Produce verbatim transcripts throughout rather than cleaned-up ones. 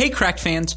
Hey, Cracked fans.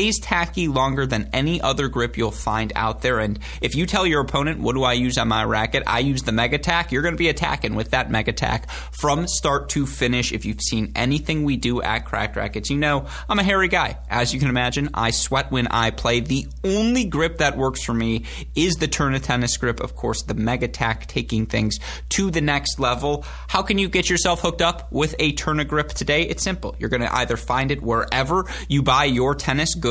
Stays tacky longer than any other grip you'll find out there. And if you tell your opponent, what do I use on my racket? I use the Mega Tack. You're going to be attacking with that Mega Tack from start to finish. If you've seen anything we do at Cracked Racquets, you know I'm a hairy guy. As you can imagine, I sweat when I play. The only grip that works for me is the Tourna Tennis grip. Of course, the Mega Tack, taking things to the next level. How can you get yourself hooked up with a Tourna grip today? It's simple. You're going to either find it wherever you buy your tennis goods,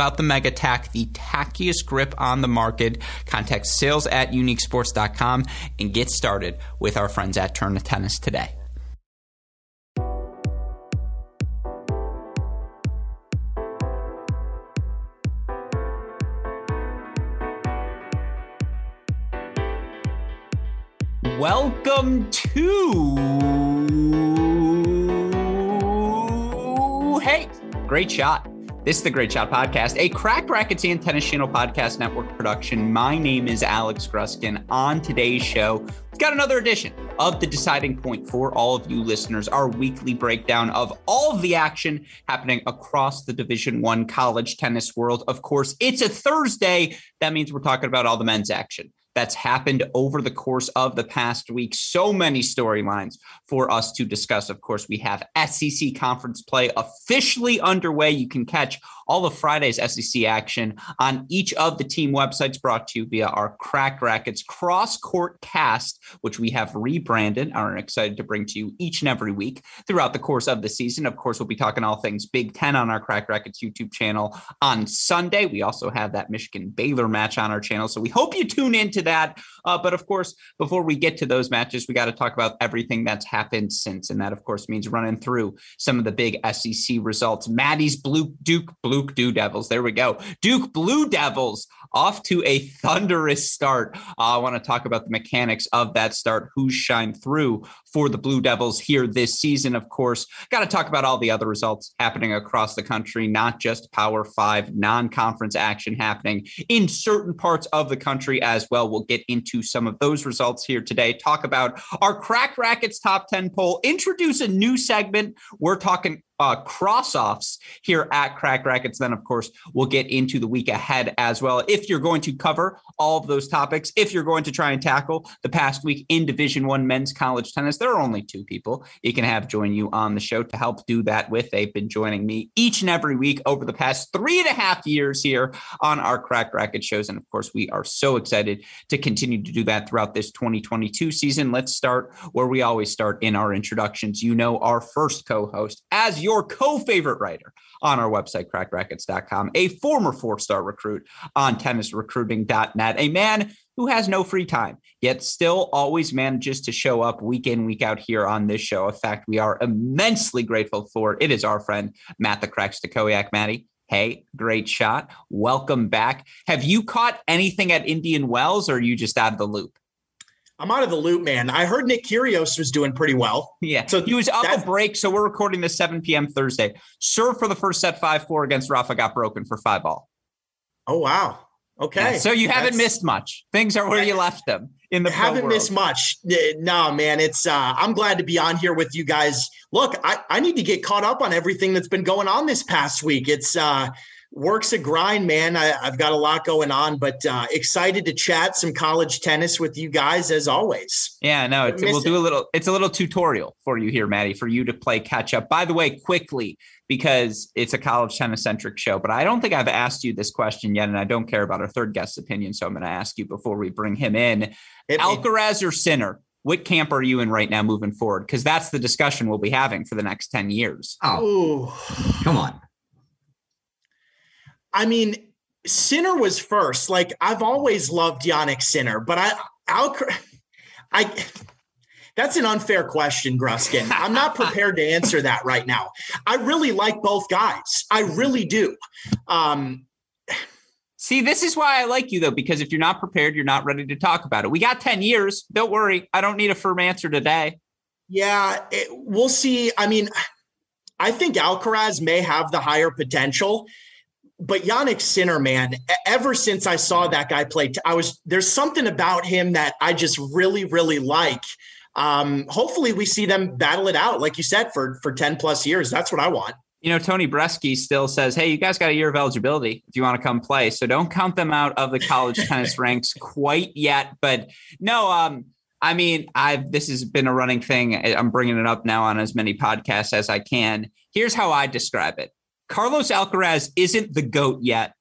about the Mega Tack, the tackiest grip on the market. Contact sales at unique sports dot com and get started with our friends at Tourna Tennis today. Welcome to... Hey, great shot. This is the Great Shot Podcast, a Cracked Racquets and Tennis Channel Podcast Network production. My name is Alex Gruskin. On today's show, we've got another edition of The Deciding Point for all of you listeners, our weekly breakdown of all of the action happening across the Division One college tennis world. Of course, it's a Thursday. That means we're talking about all the men's action that's happened over the course of the past week. So many storylines for us to discuss. Of course, we have S E C conference play officially underway. You can catch all of Friday's S E C action on each of the team websites, brought to you via our Cracked Racquets cross-court cast, which we have rebranded and are excited to bring to you each and every week throughout the course of the season. Of course, we'll be talking all things Big Ten on our Cracked Racquets YouTube channel on Sunday. We also have that Michigan-Baylor match on our channel, so we hope you tune in to that. Uh, but of course, before we get to those matches, we got to talk about everything that's happened since. And that, of course, means running through some of the big S E C results. Maddie's Blue Duke, Blue Blue Devils. There we go. Duke Blue Devils off to a thunderous start. Uh, I want to talk about the mechanics of that start, who shined through for the Blue Devils here this season. Of course, got to talk about all the other results happening across the country, not just Power Five non-conference action happening in certain parts of the country as well. We'll get into some of those results here today. Talk about our Cracked Racquets Top ten poll. Introduce a new segment. We're talking uh, cross-offs here at Cracked Racquets. Then, of course, we'll get into the week ahead as well. If you're going to cover all of those topics, if you're going to try and tackle the past week in Division One men's college tennis, there are only two people you can have join you on the show to help do that with. They've been joining me each and every week over the past three and a half years here on our Cracked Racquets shows. And of course, we are so excited to continue to do that throughout this twenty twenty-two season. Let's start where we always start in our introductions. You know, our first co-host, as your co-favorite writer on our website, cracked racquets dot com, a former four-star recruit on tennis recruiting dot net, a man who has no free time, yet still always manages to show up week in, week out here on this show. In fact, we are immensely grateful for it. It is our friend, Matt the Crack Stokowiak. Matty, hey, great shot. Welcome back. Have you caught anything at Indian Wells, or are you just out of the loop? I'm out of the loop, man. I heard Nick Kyrgios was doing pretty well. Yeah, so he was up a break, so we're recording this seven p.m. Thursday. Serve for the first set five four against Rafa, got broken for five all. Oh, wow. Okay. Yeah, so you haven't missed much. Things are where you left them in the pro haven't world. Missed much. No, man, it's, uh, I'm glad to be on here with you guys. Look, I, I need to get caught up on everything that's been going on this past week. It's, uh, work's a grind, man. I, I've got a lot going on, but uh, excited to chat some college tennis with you guys as always. Yeah, no, it's, we'll it. do a little, it's a little tutorial for you here, Maddie, for you to play catch up. By the way, quickly, because it's a college tennis centric show, but I don't think I've asked you this question yet, and I don't care about our third guest's opinion. So I'm going to ask you before we bring him in. Hit Alcaraz me. Or Sinner? What camp are you in right now moving forward? Because that's the discussion we'll be having for the next ten years. Oh, ooh. Come on. I mean, Sinner was first. Like, I've always loved Jannik Sinner, but I, Alcaraz, I, that's an unfair question, Gruskin. I'm not prepared to answer that right now. I really like both guys. I really do. Um, See, this is why I like you, though, because if you're not prepared, you're not ready to talk about it. We got ten years. Don't worry. I don't need a firm answer today. Yeah, it, we'll see. I mean, I think Alcaraz may have the higher potential, but Jannik Sinner, man, ever since I saw that guy play, I was there's something about him that I just really, really like. Um, hopefully we see them battle it out, like you said, for, for ten plus years. That's what I want. You know, Tony Bresky still says, hey, you guys got a year of eligibility if you want to come play. So don't count them out of the college tennis ranks quite yet. But no, um, I mean, I've this has been a running thing. I'm bringing it up now on as many podcasts as I can. Here's how I describe it. Carlos Alcaraz isn't the GOAT yet,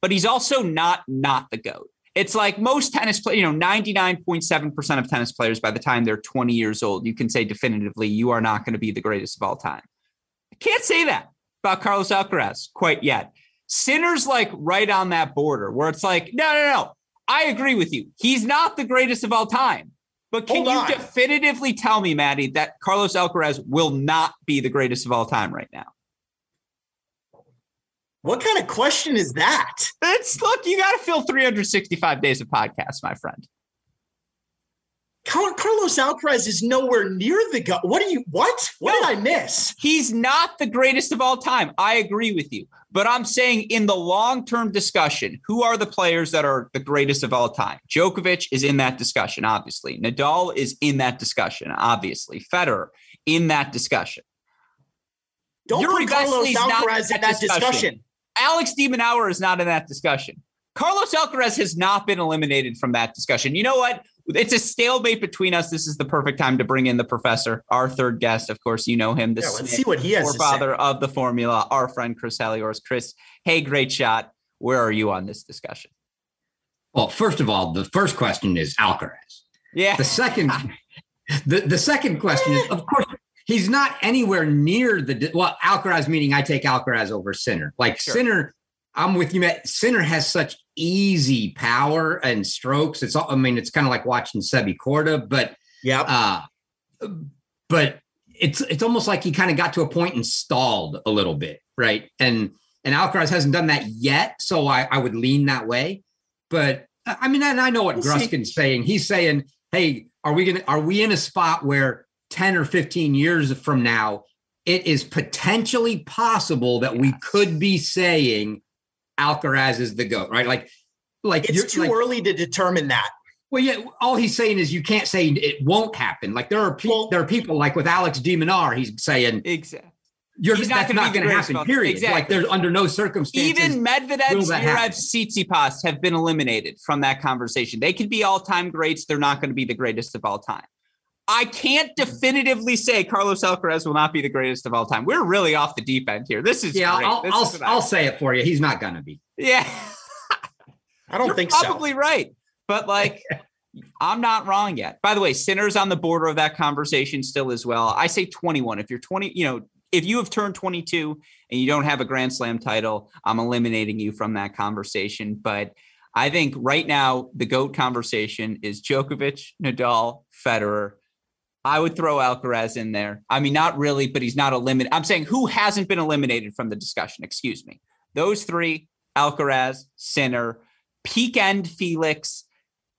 but he's also not not the GOAT. It's like most tennis players, you know, ninety-nine point seven percent of tennis players, by the time they're twenty years old, you can say definitively, you are not going to be the greatest of all time. Can't say that about Carlos Alcaraz quite yet. Sinner's like right on that border where it's like, no, no, no. I agree with you. He's not the greatest of all time. But can you definitively tell me, Maddie, that Carlos Alcaraz will not be the greatest of all time right now? What kind of question is that? It's look, you got to fill three hundred sixty-five days of podcasts, my friend. Carlos Alcaraz is nowhere near the go. What do you, what, what no, did I miss? He's not the greatest of all time. I agree with you, but I'm saying in the long-term discussion, who are the players that are the greatest of all time? Djokovic is in that discussion, obviously. Nadal is in that discussion, obviously. Federer in that discussion. Don't Yuri put Carlos Vesley's Alcaraz in that, that discussion. discussion. Alex de Minaur is not in that discussion. Carlos Alcaraz has not been eliminated from that discussion. You know what? It's a stalemate between us. This is the perfect time to bring in the professor, our third guest. Of course, you know him. The yeah, let's see what he has to say. Forefather of the formula, our friend Chris Hallioras. Chris, hey, great shot. Where are you on this discussion? Well, first of all, the first question is Alcaraz. Yeah. The second, the, the second question is, of course, he's not anywhere near the well. Alcaraz, meaning I take Alcaraz over Sinner. Like sure. Sinner, I'm with you, Matt. Sinner has such easy power and strokes. It's all, I mean, it's kind of like watching Sebi Korda, but yeah, uh, but it's it's almost like he kind of got to a point and stalled a little bit, right? And and Alcaraz hasn't done that yet, so I, I would lean that way. But I mean, and I know what Gruskin's saying. He's saying, "Hey, are we gonna are we in a spot where ten or fifteen years from now, it is potentially possible that we could be saying Alcaraz is the GOAT," right? Like, like it's too like, early to determine that. Well, yeah, all he's saying is you can't say it won't happen. Like there are pe- well, there are people like with Alex de Minaur, he's saying exactly you're he's that's not going to happen. Period. Exactly. Like there's under no circumstances. Even Medvedev, Zverev, Tsitsipas have been eliminated from that conversation. They could be all-time greats. They're not going to be the greatest of all time. I can't definitively say Carlos Alcaraz will not be the greatest of all time. We're really off the deep end here. This is yeah. Great. I'll this I'll, is I'll say it for you. He's not gonna be. Yeah, I don't You're think probably so. Probably right, but like I'm not wrong yet. By the way, Sinner's on the border of that conversation still as well. I say twenty-one. If you're twenty, you know, if you have turned twenty-two and you don't have a Grand Slam title, I'm eliminating you from that conversation. But I think right now the GOAT conversation is Djokovic, Nadal, Federer. I would throw Alcaraz in there. I mean, not really, but he's not eliminated. I'm saying who hasn't been eliminated from the discussion, excuse me. Those three, Alcaraz, Sinner, peak end Felix,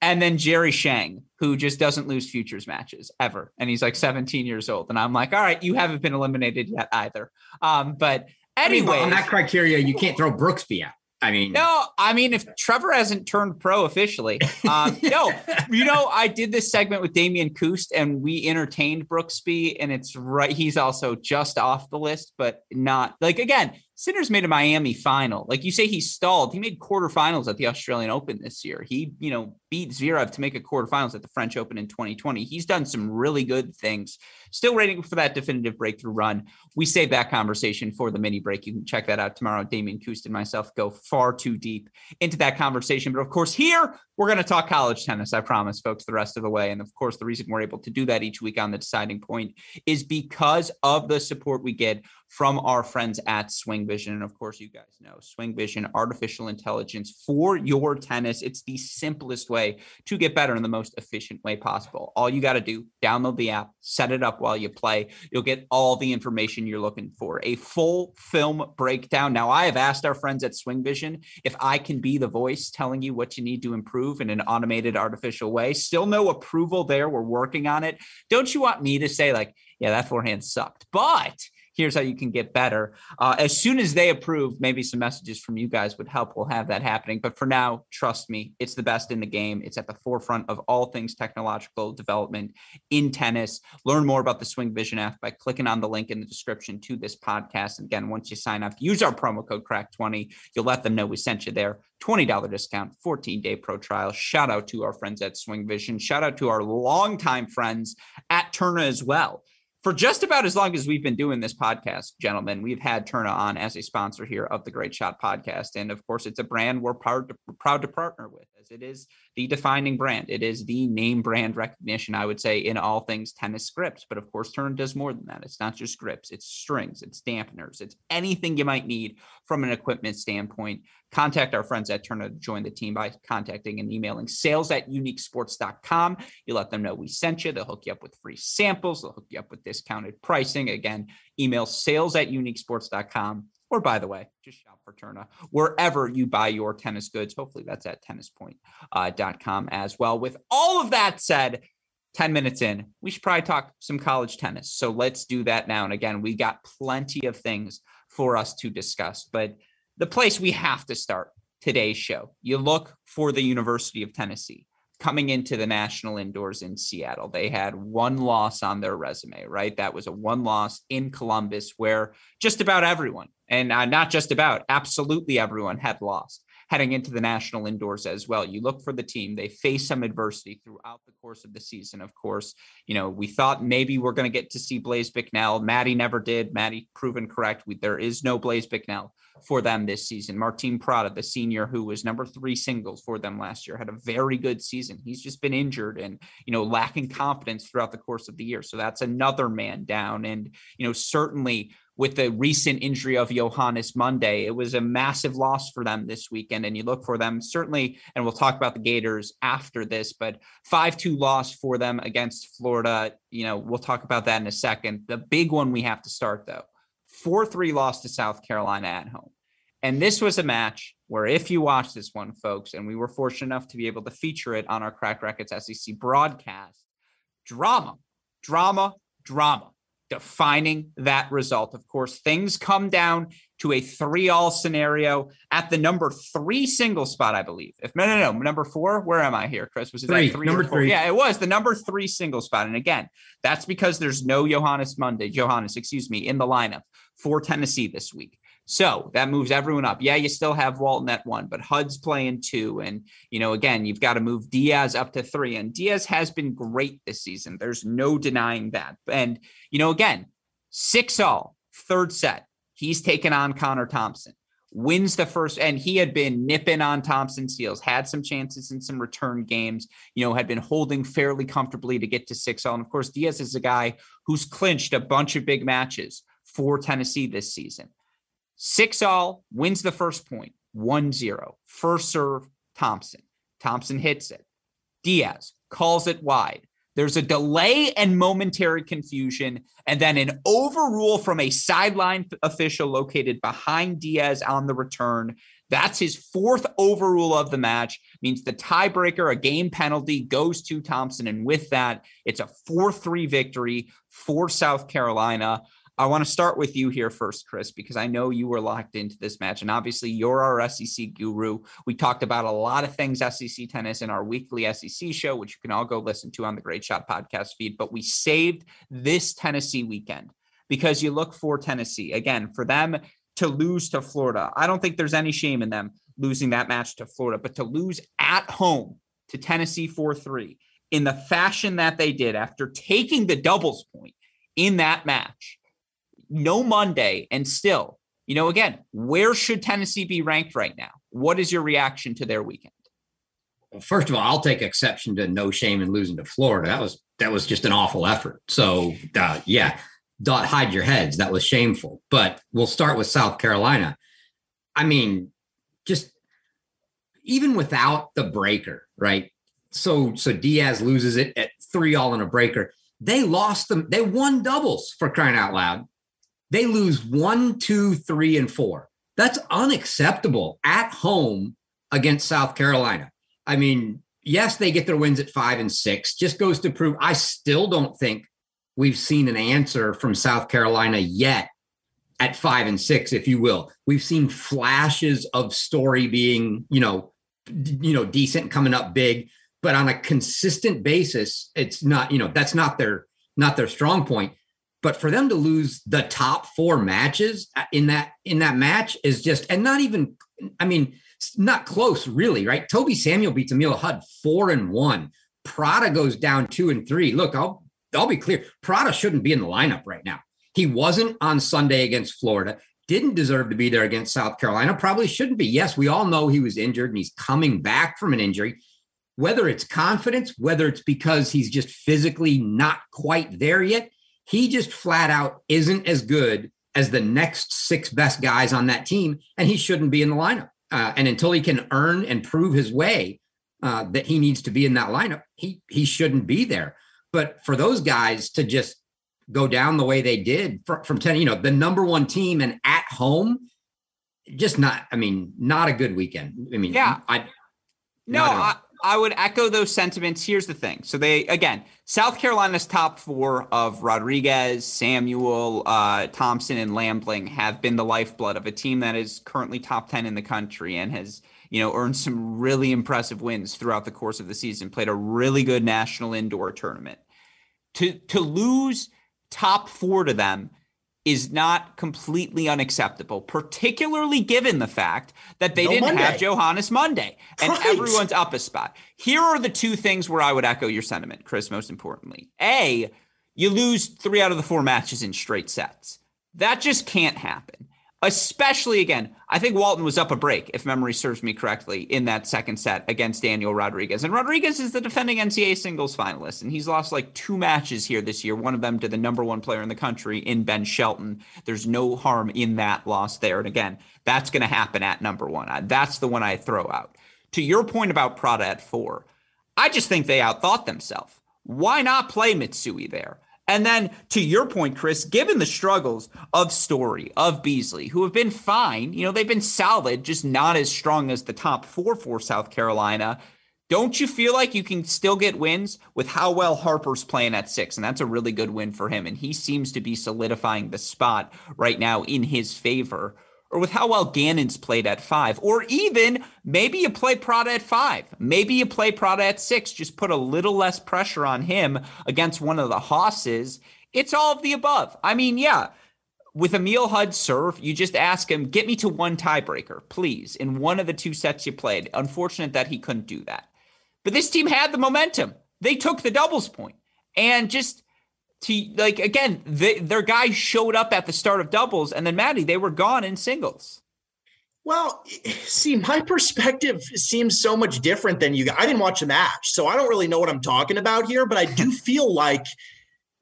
and then Jerry Shang, who just doesn't lose futures matches ever. And he's like seventeen years old. And I'm like, all right, you haven't been eliminated yet either. Um, but anyway, I mean, on that criteria, you can't throw Brooksby out. I mean, no, I mean, if Trevor hasn't turned pro officially, um, no, you know, I did this segment with Damian Koost and we entertained Brooksby and it's right. He's also just off the list, but not like, again, Sinner's made a Miami final. Like you say, he stalled. He made quarterfinals at the Australian Open this year. He, you know, beat Zverev to make a quarterfinals at the French Open in twenty twenty. He's done some really good things. Still waiting for that definitive breakthrough run. We saved that conversation for the mini break. You can check that out tomorrow. Damien Koost and myself go far too deep into that conversation. But of course, here we're going to talk college tennis. I promise, folks, the rest of the way. And of course, the reason we're able to do that each week on The Deciding Point is because of the support we get from our friends at Swing Vision. And of course, you guys know Swing Vision, artificial intelligence for your tennis. It's the simplest way to get better in the most efficient way possible. All you got to do, download the app, set it up while you play. You'll get all the information you're looking for, a full film breakdown. Now, I have asked our friends at Swing Vision if I can be the voice telling you what you need to improve in an automated, artificial way. Still no approval there. We're working on it. Don't you want me to say like, yeah, that forehand sucked, but here's how you can get better. Uh, as soon as they approve, maybe some messages from you guys would help. We'll have that happening. But for now, trust me, it's the best in the game. It's at the forefront of all things technological development in tennis. Learn more about the Swing Vision app by clicking on the link in the description to this podcast. And again, once you sign up, use our promo code crack twenty. You'll let them know we sent you there. twenty dollars discount, fourteen day pro trial. Shout out to our friends at Swing Vision. Shout out to our longtime friends at Tourna as well. For just about as long as we've been doing this podcast, gentlemen, we've had Tourna on as a sponsor here of the Great Shot Podcast. And of course, it's a brand we're proud to, proud to partner with, as it is the defining brand. It is the name brand recognition, I would say, in all things tennis grips. But of course, Tourna does more than that. It's not just grips, it's strings, it's dampeners, it's anything you might need from an equipment standpoint. Contact our friends at Tourna to join the team by contacting and emailing sales at unique sports dot com. You let them know we sent you. They'll hook you up with free samples. They'll hook you up with discounted pricing. Again, email sales at unique sports dot com. Or by the way, just shop for Tourna wherever you buy your tennis goods. Hopefully that's at tennis point dot com as well. With all of that said, ten minutes in, we should probably talk some college tennis. So let's do that now. And again, we got plenty of things for us to discuss, but the place we have to start today's show, you look for the University of Tennessee coming into the national indoors in Seattle. They had one loss on their resume, right? That was a one loss in Columbus where just about everyone, and uh, not just about, absolutely everyone had lost heading into the national indoors as well. You look for the team. They face some adversity throughout the course of the season. Of course, you know, we thought maybe we're going to get to see Blaze Bicknell. Maddie never did. Maddie proven correct. We, there is no Blaze Bicknell for them this season. Martin Prada, the senior who was number three singles for them last year, had a very good season. He's just been injured and, you know, lacking confidence throughout the course of the year. So that's another man down. And, you know, certainly with the recent injury of Johannes Monday, it was a massive loss for them this weekend. And you look for them certainly, and we'll talk about the Gators after this, but five two loss for them against Florida. You know, we'll talk about that in a second. The big one we have to start though, four three loss to South Carolina at home. And this was a match where if you watch this one, folks, and we were fortunate enough to be able to feature it on our Cracked Racquets S E C broadcast, drama, drama, drama, defining that result. Of course, things come down to a three all scenario at the number three single spot, I believe. If no, no, no, number four, where am I here, Chris? Was it three, that three? Number three. Yeah, it was the number three single spot. And again, that's because there's no Johannes Monday, Johannes, excuse me, in the lineup for Tennessee this week. So that moves everyone up. Yeah, you still have Walton at one, but Hudd's playing two. And, you know, again, you've got to move Diaz up to three. And Diaz has been great this season. There's no denying that. And, you know, again, six all, third set. He's taken on Connor Thompson, wins the first, and he had been nipping on Thompson's heels, had some chances in some return games, you know, had been holding fairly comfortably to get to six all. And, of course, Diaz is a guy who's clinched a bunch of big matches for Tennessee this season. Six all, wins the first point, one zero. First serve, Thompson. Thompson hits it. Diaz calls it wide. There's a delay and momentary confusion, and then an overrule from a sideline official located behind Diaz on the return. That's his fourth overrule of the match. Means the tiebreaker, a game penalty, goes to Thompson, and with that, it's a four three victory for South Carolina. I want to start with you here first, Chris, because I know you were locked into this match. And obviously, you're our S E C guru. We talked about a lot of things S E C tennis in our weekly S E C show, which you can all go listen to on the Great Shot podcast feed. But we saved this Tennessee weekend because you look for Tennessee. Again, for them, to lose to Florida. I don't think there's any shame in them losing that match to Florida, but to lose at home to Tennessee four three in the fashion that they did after taking the doubles point in that match, no Monday, and still, you know, again, where should Tennessee be ranked right now? What is your reaction to their weekend? Well, first of all, I'll take exception to no shame in losing to Florida. That was, that was just an awful effort. So uh, yeah, don't hide your heads. That was shameful, but we'll start with South Carolina. I mean, just even without the breaker, right? So, so Diaz loses it at three all in a breaker. They lost them. They won doubles, for crying out loud. They lose one, two, three, and four. That's unacceptable at home against South Carolina. I mean, yes, they get their wins at five and six. Just goes to prove I still don't think we've seen an answer from South Carolina yet at five and six, if you will. We've seen flashes of Story being, you know, d- you know, decent, coming up big, but on a consistent basis, it's not, you know, that's not their, not their strong point. But for them to lose the top four matches in that, in that match is just, and not even, I mean, not close really, right? Toby Samuel beats Emil Hudd four and one. Prada goes down two and three. Look, I'll, I'll be clear. Prada shouldn't be in the lineup right now. He wasn't on Sunday against Florida, didn't deserve to be there against South Carolina, probably shouldn't be. Yes, we all know he was injured and he's coming back from an injury, whether it's confidence, whether it's because he's just physically not quite there yet. He just flat out isn't as good as the next six best guys on that team, and he shouldn't be in the lineup. Uh, and until he can earn and prove his way uh, that he needs to be in that lineup, he he shouldn't be there. But for those guys to just go down the way they did from, from ten, you know, the number one team and at home, just not, I mean, not a good weekend. I mean, yeah, I, no, a, I, I would echo those sentiments. Here's the thing. So they, again, South Carolina's top four of Rodriguez, Samuel, uh, Thompson, and Lambling have been the lifeblood of a team that is currently top ten in the country and has, you know, earned some really impressive wins throughout the course of the season, played a really good national indoor tournament. To, to lose top four to them is not completely unacceptable, particularly given the fact that they no didn't Monday. have Johannes Monday and right. everyone's up a spot. Here are the two things where I would echo your sentiment, Chris, most importantly. A, you lose three out of the four matches in straight sets. That just can't happen, especially, again, I think Walton was up a break, if memory serves me correctly, in that second set against Daniel Rodriguez. And Rodriguez is the defending N C A A singles finalist, and he's lost like two matches here this year, one of them to the number one player in the country in Ben Shelton. There's no harm in that loss there. And again, that's going to happen at number one. That's the one I throw out. To your point about Prada at four, I just think they outthought themselves. Why not play Mitsui there? And then to your point, Chris, given the struggles of Story, of Beasley, who have been fine, you know, they've been solid, just not as strong as the top four for South Carolina. Don't you feel like you can still get wins with how well Harper's playing at six? And that's a really good win for him. And he seems to be solidifying the spot right now in his favor. Or with how well Gannon's played at five, or even maybe you play Prada at five, maybe you play Prada at six, just put a little less pressure on him against one of the hosses. It's all of the above. I mean, yeah, with Emil Hudd serve, you just ask him, get me to one tiebreaker, please, in one of the two sets you played. Unfortunate that he couldn't do that. But this team had the momentum. They took the doubles point. And just to like, again, they, their guys showed up at the start of doubles, and then Maddie, they were gone in singles. Well, see, my perspective seems so much different than you guys. I didn't watch a match, so I don't really know what I'm talking about here, but I do feel like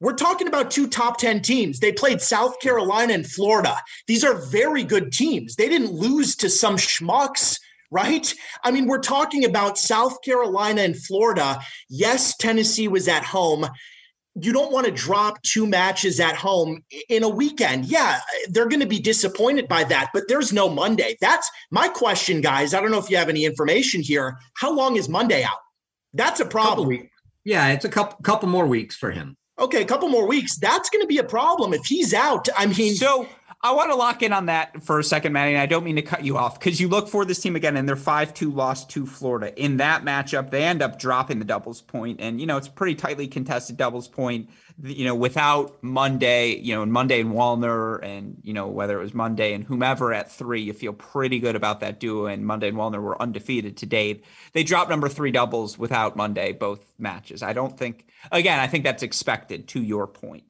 we're talking about two top ten teams. They played South Carolina and Florida. These are very good teams. They didn't lose to some schmucks, right? I mean, we're talking about South Carolina and Florida. Yes, Tennessee was at home. You don't want to drop two matches at home in a weekend. Yeah, they're going to be disappointed by that, but there's no Monday. That's my question, guys. I don't know if you have any information here. How long is Monday out? That's a problem. Couple yeah, it's a couple, couple more weeks for him. Okay, a couple more weeks. That's going to be a problem if he's out. I mean, so I want to lock in on that for a second, Matty, and I don't mean to cut you off, because you look for this team again, and they're five two loss to Florida. In that matchup, they end up dropping the doubles point, and, you know, it's a pretty tightly contested doubles point, you know, without Monday, you know, and Monday and Wallner, and, you know, whether it was Monday and whomever at three, you feel pretty good about that duo, and Monday and Wallner were undefeated to date. They dropped number three doubles without Monday, both matches. I don't think, again, I think that's expected, to your point.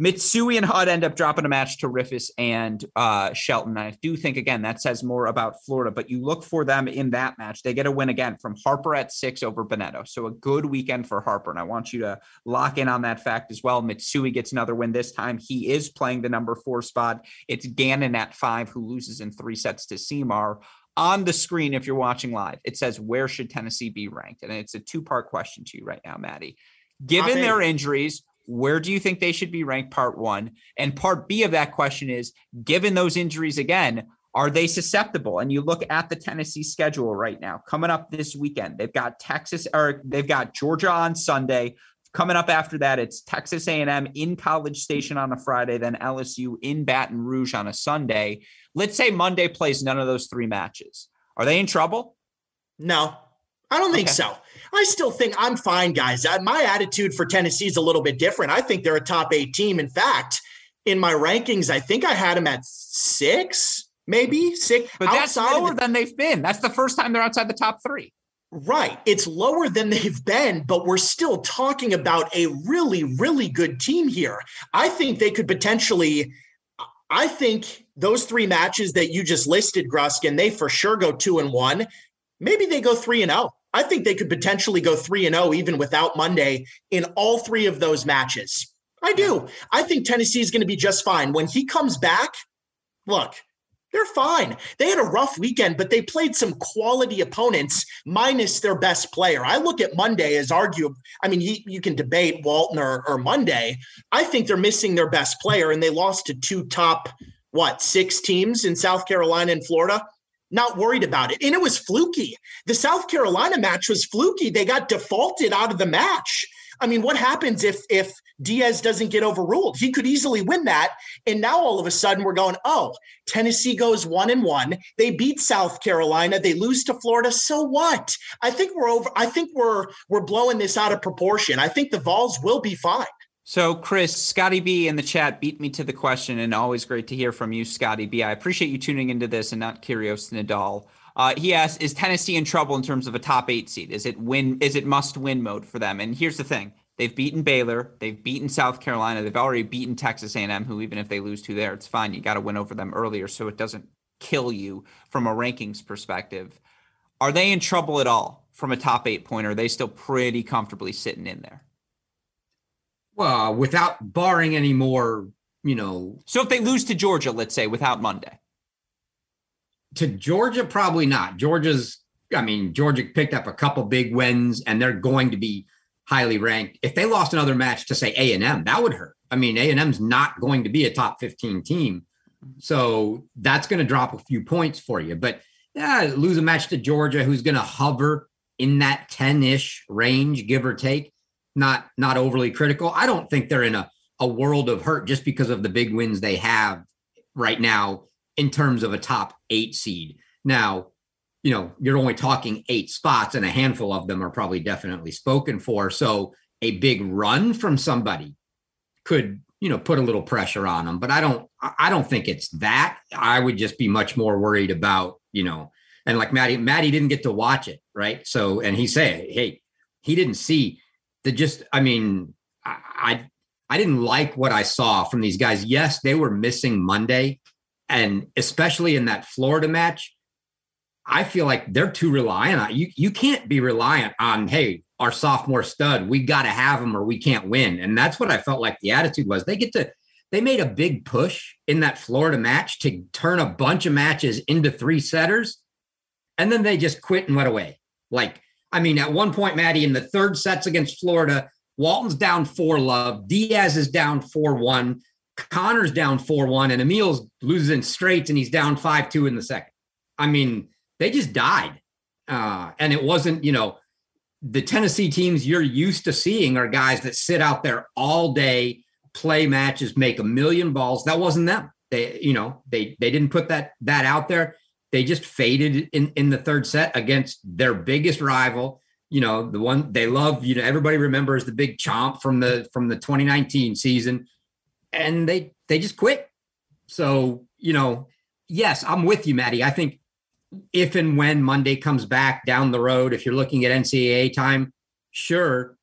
Mitsui and Hudd end up dropping a match to Riffice and uh, Shelton. I do think, again, that says more about Florida, but you look for them in that match. They get a win again from Harper at six over Bonetto. So a good weekend for Harper, and I want you to lock in on that fact as well. Mitsui gets another win this time. He is playing the number four spot. It's Gannon at five, who loses in three sets to Seymour. On the screen, if you're watching live, it says, where should Tennessee be ranked? And it's a two-part question to you right now, Maddie. Given their injuries, where do you think they should be ranked, part one? And part B of that question is, given those injuries again, are they susceptible? And you look at the Tennessee schedule right now, coming up this weekend, they've got Texas, or they've got Georgia on Sunday. Coming up after that, it's Texas A and M in College Station on a Friday, then L S U in Baton Rouge on a Sunday. Let's say Monday plays none of those three matches. Are they in trouble? No. I don't think okay. so. I still think I'm fine, guys. I, my attitude for Tennessee is a little bit different. I think they're a top eight team. In fact, in my rankings, I think I had them at six, maybe six. But that's lower the, than they've been. That's the first time they're outside the top three. Right. It's lower than they've been, but we're still talking about a really, really good team here. I think they could potentially – I think those three matches that you just listed, Gruskin, they for sure go two and one. Maybe they go three and oh. I think they could potentially go three and oh, even without Monday, in all three of those matches. I do. I think Tennessee is going to be just fine. When he comes back, look, they're fine. They had a rough weekend, but they played some quality opponents minus their best player. I look at Monday as arguable. I mean, you, you can debate Walton or, or Monday. I think they're missing their best player, and they lost to two top, what, six teams in South Carolina and Florida. Not worried about it. And it was fluky. The South Carolina match was fluky. They got defaulted out of the match. I mean, what happens if if Diaz doesn't get overruled? He could easily win that. And now all of a sudden we're going, oh, Tennessee goes one and one. They beat South Carolina. They lose to Florida. So what? I think we're over. I think we're we're blowing this out of proportion. I think the Vols will be fine. So, Chris, Scotty B in the chat beat me to the question, and always great to hear from you, Scotty B. I appreciate you tuning into this and not Kyrgios Nadal. Uh, he asked, is Tennessee in trouble in terms of a top eight seed? Is it win? Is it must-win mode for them? And here's the thing. They've beaten Baylor. They've beaten South Carolina. They've already beaten Texas A and M, who even if they lose two there, it's fine. You got to win over them earlier so it doesn't kill you from a rankings perspective. Are they in trouble at all from a top eight point? Or are they still pretty comfortably sitting in there? Well, without barring any more, you know. So if they lose to Georgia, let's say, without Monday. To Georgia, probably not. Georgia's, I mean, Georgia picked up a couple big wins, and they're going to be highly ranked. If they lost another match to, say, A and M, that would hurt. I mean, A and M's not going to be a top fifteen team. So that's going to drop a few points for you. But yeah, lose a match to Georgia, who's going to hover in that ten-ish range, give or take. Not not overly critical. I don't think they're in a, a world of hurt just because of the big wins they have right now in terms of a top eight seed. Now, you know, you're only talking eight spots and a handful of them are probably definitely spoken for. So a big run from somebody could, you know, put a little pressure on them. But I don't I don't think it's that. I would just be much more worried about, you know, and like Matty, Matty didn't get to watch it. Right. So and he said, hey, he didn't see. That just, I mean, I, I I didn't like what I saw from these guys. Yes, they were missing Monday. And especially in that Florida match, I feel like they're too reliant on you. You can't be reliant on, hey, our sophomore stud, we got to have him or we can't win. And that's what I felt like the attitude was. They get to, they made a big push in that Florida match to turn a bunch of matches into three setters. And then they just quit and went away. Like, I mean, at one point, Maddie, in the third sets against Florida, Walton's down four love, Diaz is down four one, Connor's down four one, and Emil's losing straights, and he's down five two in the second. I mean, they just died. Uh, and it wasn't, you know, the Tennessee teams you're used to seeing are guys that sit out there all day, play matches, make a million balls. That wasn't them. They, you know, they they didn't put that that out there. They just faded in, in the third set against their biggest rival. You know, the one they love, you know, everybody remembers the big chomp from the from the twenty nineteen season, and they they just quit. So, you know, yes, I'm with you, Maddie. I think if and when Monday comes back down the road, if you're looking at N C A A time, sure,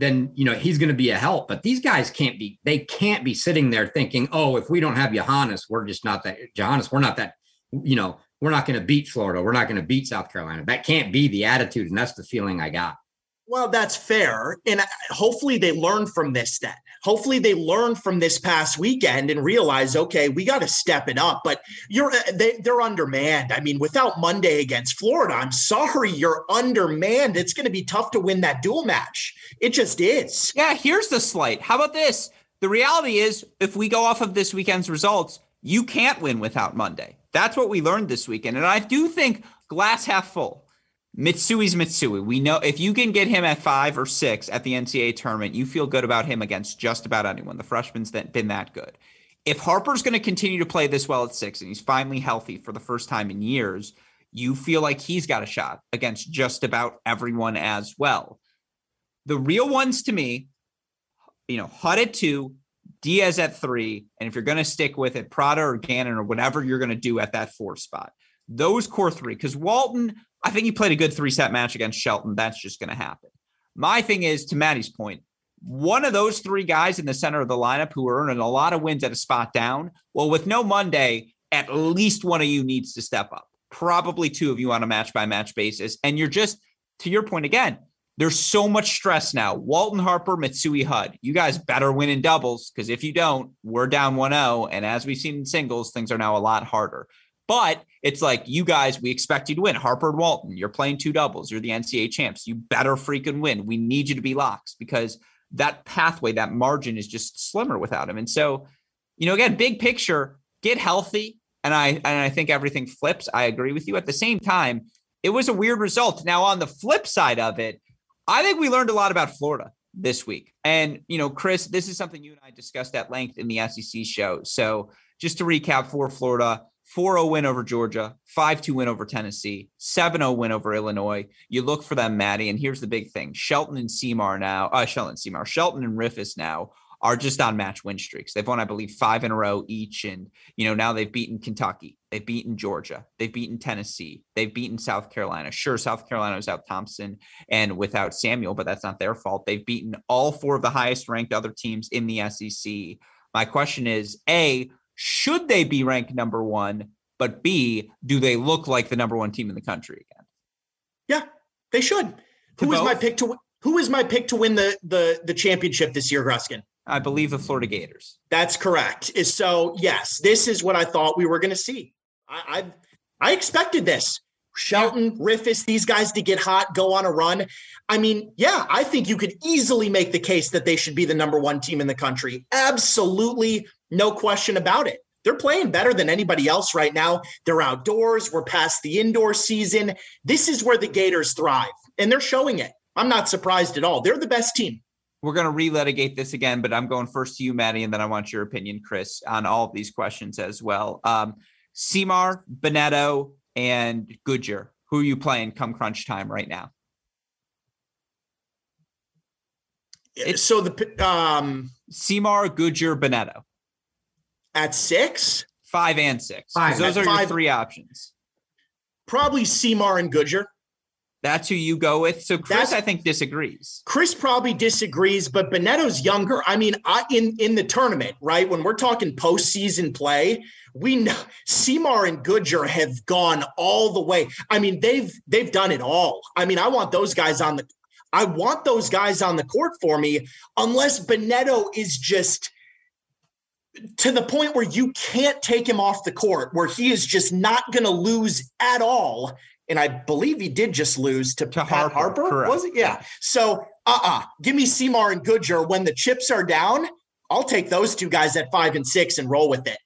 then, you know, he's going to be a help. But these guys can't be, they can't be sitting there thinking, oh, if we don't have Johannes, we're just not that, Johannes, we're not that, you know, we're not going to beat Florida. We're not going to beat South Carolina. That can't be the attitude. And that's the feeling I got. Well, that's fair. And hopefully they learn from this then. Hopefully they learn from this past weekend and realize, okay, we got to step it up. But you're they, they're undermanned. I mean, without Monday against Florida, I'm sorry, you're undermanned. It's going to be tough to win that dual match. It just is. Yeah, here's the slight. How about this? The reality is, if we go off of this weekend's results, you can't win without Monday. That's what we learned this weekend. And I do think glass half full. Mitsui's Mitsui. We know if you can get him at five or six at the N C A A tournament, you feel good about him against just about anyone. The freshman's been that good. If Harper's going to continue to play this well at six and he's finally healthy for the first time in years, you feel like he's got a shot against just about everyone as well. The real ones to me, you know, Hudd at two, Diaz at three, and if you're going to stick with it, Prada or Gannon or whatever you're going to do at that four spot. Those core three, because Walton, I think he played a good three-set match against Shelton. That's just going to happen. My thing is, to Maddie's point, one of those three guys in the center of the lineup who are earning a lot of wins at a spot down, well, with no Monday, at least one of you needs to step up. Probably two of you on a match-by-match basis. And you're just, to your point again, there's so much stress now. Walton, Harper, Mitsui, Hudd. You guys better win in doubles, because if you don't, we're down one oh. And as we've seen in singles, things are now a lot harder. But it's like, you guys, we expect you to win. Harper and Walton, you're playing two doubles. You're the N C A A champs. You better freaking win. We need you to be locks, because that pathway, that margin is just slimmer without him. And so, you know, again, big picture, get healthy. And I, and I think everything flips. I agree with you. At the same time, it was a weird result. Now, on the flip side of it, I think we learned a lot about Florida this week. And, you know, Chris, this is something you and I discussed at length in the S E C show. So just to recap for Florida, four oh win over Georgia, five two win over Tennessee, seven oh win over Illinois. You look for them, Maddie, and here's the big thing. Shelton and Seymour now, uh, Shelton and Seymour, Shelton and Riffice now are just on match win streaks. They've won, I believe, five in a row each, and, you know, now they've beaten Kentucky. They've beaten Georgia. They've beaten Tennessee. They've beaten South Carolina. Sure, South Carolina was without Thompson and without Samuel, but that's not their fault. They've beaten all four of the highest-ranked other teams in the S E C. My question is, A, should they be ranked number one, but B, do they look like the number one team in the country again? Yeah, they should. To who both? is my pick to who is my pick to win the the the championship this year, Gruskin? I believe the Florida Gators. That's correct. So yes, this is what I thought we were going to see. I, I I expected this. Shelton, Riffice, these guys to get hot, go on a run. I mean, yeah, I think you could easily make the case that they should be the number one team in the country. Absolutely. No question about it. They're playing better than anybody else right now. They're outdoors. We're past the indoor season. This is where the Gators thrive, and they're showing it. I'm not surprised at all. They're the best team. We're going to relitigate this again, but I'm going first to you, Maddie, and then I want your opinion, Chris, on all of these questions as well. Um, Seymour, Bonetto, and Goodger, who are you playing come crunch time right now? It's, so the um, Seymour, Goodger, Bonetto. At six? Five and six. Five. Those are five. Your three options. Probably Seymour and Goodger. That's who you go with. So Chris, That's, I think, disagrees. Chris probably disagrees, but Bonetto's younger. I mean, I, in, in the tournament, right, when we're talking postseason play, we know Seymour and Goodger have gone all the way. I mean, they've they've done it all. I mean, I want those guys on the I want those guys on the court for me, unless Bonetto is just to the point where you can't take him off the court, where he is just not going to lose at all. And I believe he did just lose to, to Harper, Harper was it? Yeah. So, uh-uh, give me Seymour and Goodger. When the chips are down, I'll take those two guys at five and six and roll with it.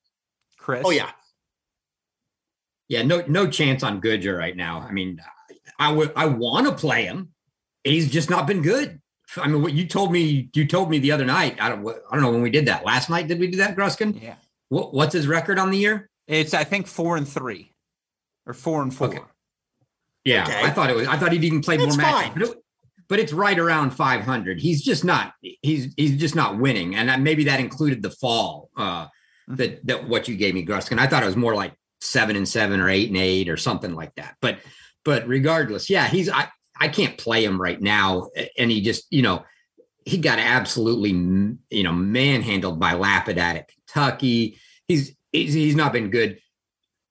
Chris? Oh, yeah. Yeah, no no chance on Goodger right now. I mean, I, w- I want to play him. He's just not been good. I mean, what you told me, you told me the other night, I don't, I don't know when we did that last night. Did we do that, Gruskin? Yeah. What, what's his record on the year? It's, I think, four and three or four and four. Okay. Yeah, okay. I thought it was, I thought he'd even play more matches, but, it, but it's right around five hundred. He's just not, he's, he's just not winning. And maybe that included the fall, uh, that, that what you gave me, Gruskin. I thought it was more like seven and seven or eight and eight or something like that. But, but regardless, yeah, he's, I, I can't play him right now. And he just, you know, he got absolutely, you know, manhandled by Lapid at Kentucky. He's, he's, he's not been good.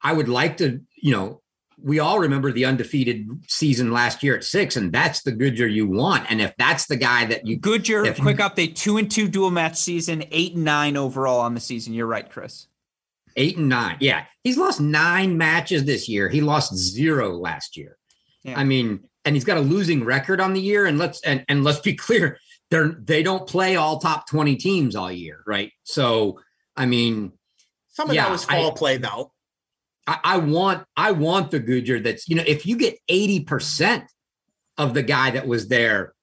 I would like to, you know, we all remember the undefeated season last year at six, and that's the Goodger you want. And if that's the guy that you Goodger, if, quick update, two and two dual match season, eight and nine overall on the season. You're right, Chris. Eight and nine. Yeah. He's lost nine matches this year. He lost zero last year. Yeah. I mean, and he's got a losing record on the year. And let's, and, and let's be clear, they're, they don't play all top twenty teams all year. Right. So, I mean, some of yeah, that was fall I, play though. I, I want, I want the Goodger that's, you know, if you get eighty percent of the guy that was there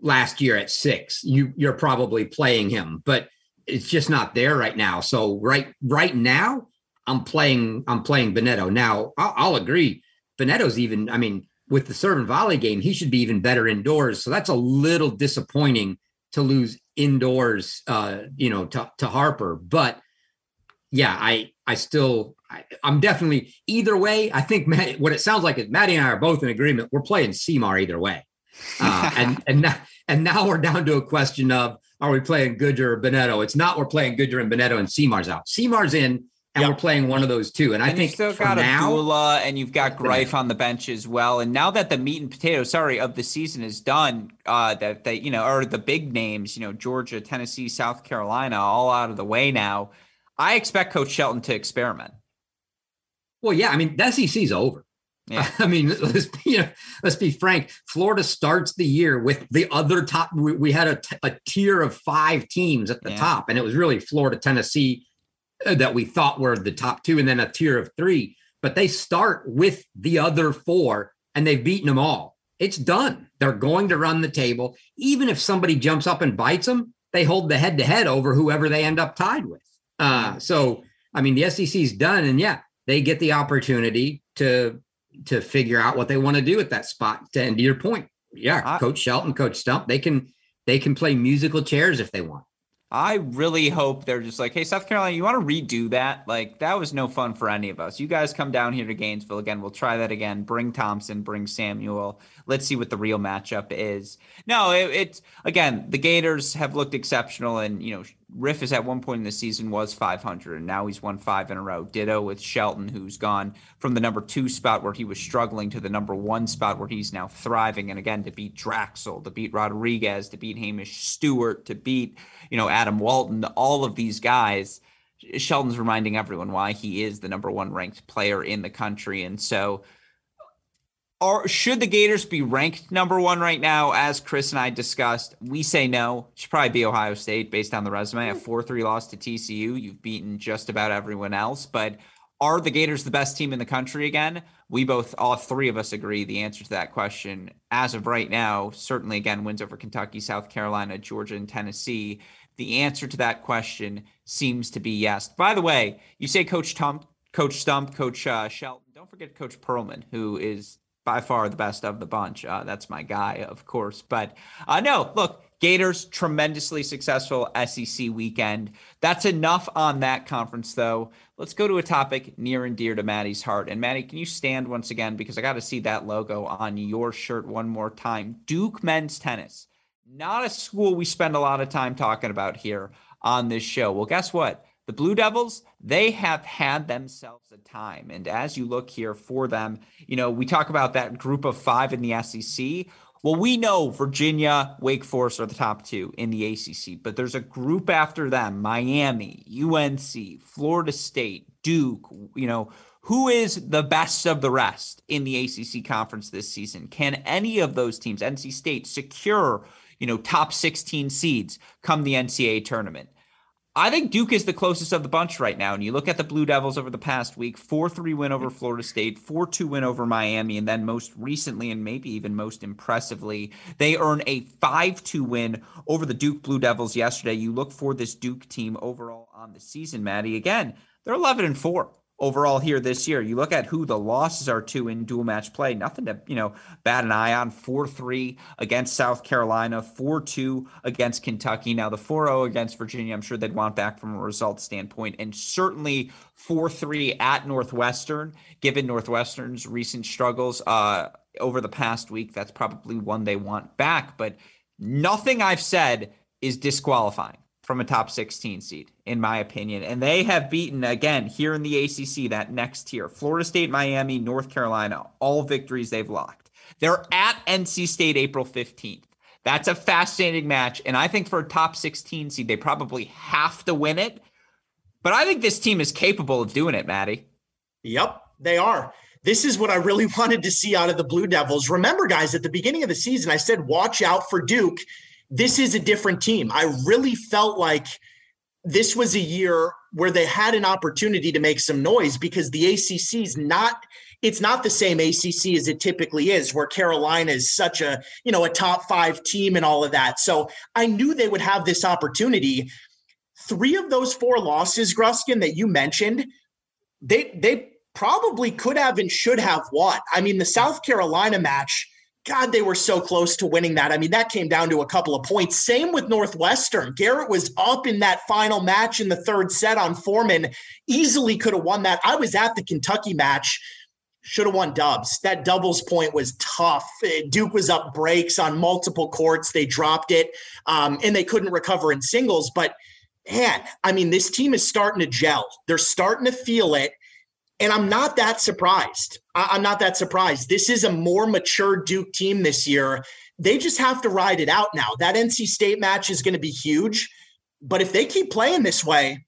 last year at six, you you're probably playing him, but it's just not there right now. So right, right now I'm playing, I'm playing Bonetto. Now I'll, I'll agree. Bonetto's even, I mean, with the serve and volley game, he should be even better indoors. So that's a little disappointing to lose indoors, uh, you know, to, to Harper, but yeah, I, I still, I, I'm definitely either way. I think Matt, what it sounds like is Matty and I are both in agreement. We're playing Seymour either way. Uh, and, and, now, and now we're down to a question of, are we playing Goodger or Bonetto? It's not, we're playing Goodger and Bonetto and Seymour's out. Seymour's in, and yep. we're playing one of those two. And, and I think you've still got now, Abdullah, and you've got Greif on the bench as well. And now that the meat and potato, sorry, of the season is done, uh, that they, you know, or the big names, you know, Georgia, Tennessee, South Carolina, all out of the way now. I expect Coach Shelton to experiment. Well, yeah, I mean, the S E C's over. Yeah. I mean, let's be, you know, let's be frank. Florida starts the year with the other top. We, we had a, t- a tier of five teams at the yeah. top, and it was really Florida, Tennessee uh, that we thought were the top two, and then a tier of three. But they start with the other four, and they've beaten them all. It's done. They're going to run the table. Even if somebody jumps up and bites them, they hold the head-to-head over whoever they end up tied with. Uh, so, I mean, the S E C's done, and yeah, they get the opportunity to to figure out what they want to do at that spot. And to your point, yeah, I, Coach Shelton, Coach Stump, they can they can play musical chairs if they want. I really hope they're just like, hey, South Carolina, you want to redo that? Like, that was no fun for any of us. You guys come down here to Gainesville again. We'll try that again. Bring Thompson, bring Samuel. Let's see what the real matchup is. No, it, it's, again, the Gators have looked exceptional. And, you know, Riffice at one point in the season was five hundred, and now he's won five in a row. Ditto with Shelton, who's gone from the number two spot where he was struggling to the number one spot where he's now thriving. And again, to beat Draxl, to beat Rodriguez, to beat Hamish Stewart, to beat, you know, Adam Walton, all of these guys, Shelton's reminding everyone why he is the number one ranked player in the country. And so are, should the Gators be ranked number one right now? As Chris and I discussed, we say no. It should probably be Ohio State based on the resume. A four three loss to T C U. You've beaten just about everyone else, but are the Gators the best team in the country again? We both, all three of us agree the answer to that question, as of right now, certainly again, wins over Kentucky, South Carolina, Georgia, and Tennessee. The answer to that question seems to be yes. By the way, you say Coach Stump, Coach Stump, Coach uh, Shelton. Don't forget Coach Perlman, who is by far the best of the bunch. Uh, that's my guy, of course. But uh, no, look, Gators, tremendously successful S E C weekend. That's enough on that conference, though. Let's go to a topic near and dear to Maddie's heart. And Maddie, can you stand once again? Because I got to see that logo on your shirt one more time. Duke men's tennis. Not a school we spend a lot of time talking about here on this show. Well, guess what? The Blue Devils, they have had themselves a time. And as you look here for them, you know, we talk about that group of five in the S E C. Well, we know Virginia, Wake Forest are the top two in the A C C, but there's a group after them, Miami, U N C, Florida State, Duke, you know, who is the best of the rest in the A C C conference this season? Can any of those teams, N C State, secure, you know, top sixteen seeds come the N C double A tournament? I think Duke is the closest of the bunch right now. And you look at the Blue Devils over the past week, four three win over Florida State, four two win over Miami. And then most recently, and maybe even most impressively, they earn a five two win over the Duke Blue Devils yesterday. You look for this Duke team overall on the season, Maddie. Again, They're eleven and four overall here this year. You look at who the losses are to in dual match play, nothing to, you know, bat an eye on. Four three against South Carolina, four two against Kentucky. Now the four oh against Virginia, I'm sure they'd want back from a result standpoint, and certainly four three at Northwestern, given Northwestern's recent struggles uh, over the past week. That's probably one they want back, but nothing I've said is disqualifying from a top sixteen seed, in my opinion. And they have beaten, again, here in the A C C, that next tier, Florida State, Miami, North Carolina, all victories they've locked. They're at N C State April fifteenth. That's a fascinating match. And I think for a top sixteen seed, they probably have to win it. But I think this team is capable of doing it, Maddie. Yep, they are. This is what I really wanted to see out of the Blue Devils. Remember, guys, at the beginning of the season, I said, watch out for Duke. This is a different team. I really felt like this was a year where they had an opportunity to make some noise, because the A C C is not, it's not the same A C C as it typically is, where Carolina is such a, you know, a top five team and all of that. So I knew they would have this opportunity. Three of those four losses, Gruskin, that you mentioned, they, they probably could have and should have won. I mean, the South Carolina match, God, they were so close to winning that. I mean, that came down to a couple of points. Same with Northwestern. Garrett was up in that final match in the third set on Foreman. Easily could have won that. I was at the Kentucky match. Should have won dubs. That doubles point was tough. Duke was up breaks on multiple courts. They dropped it, um, and they couldn't recover in singles. But, man, I mean, this team is starting to gel. They're starting to feel it. And I'm not that surprised. I'm not that surprised. This is a more mature Duke team this year. They just have to ride it out now. That N C State match is going to be huge. But if they keep playing this way,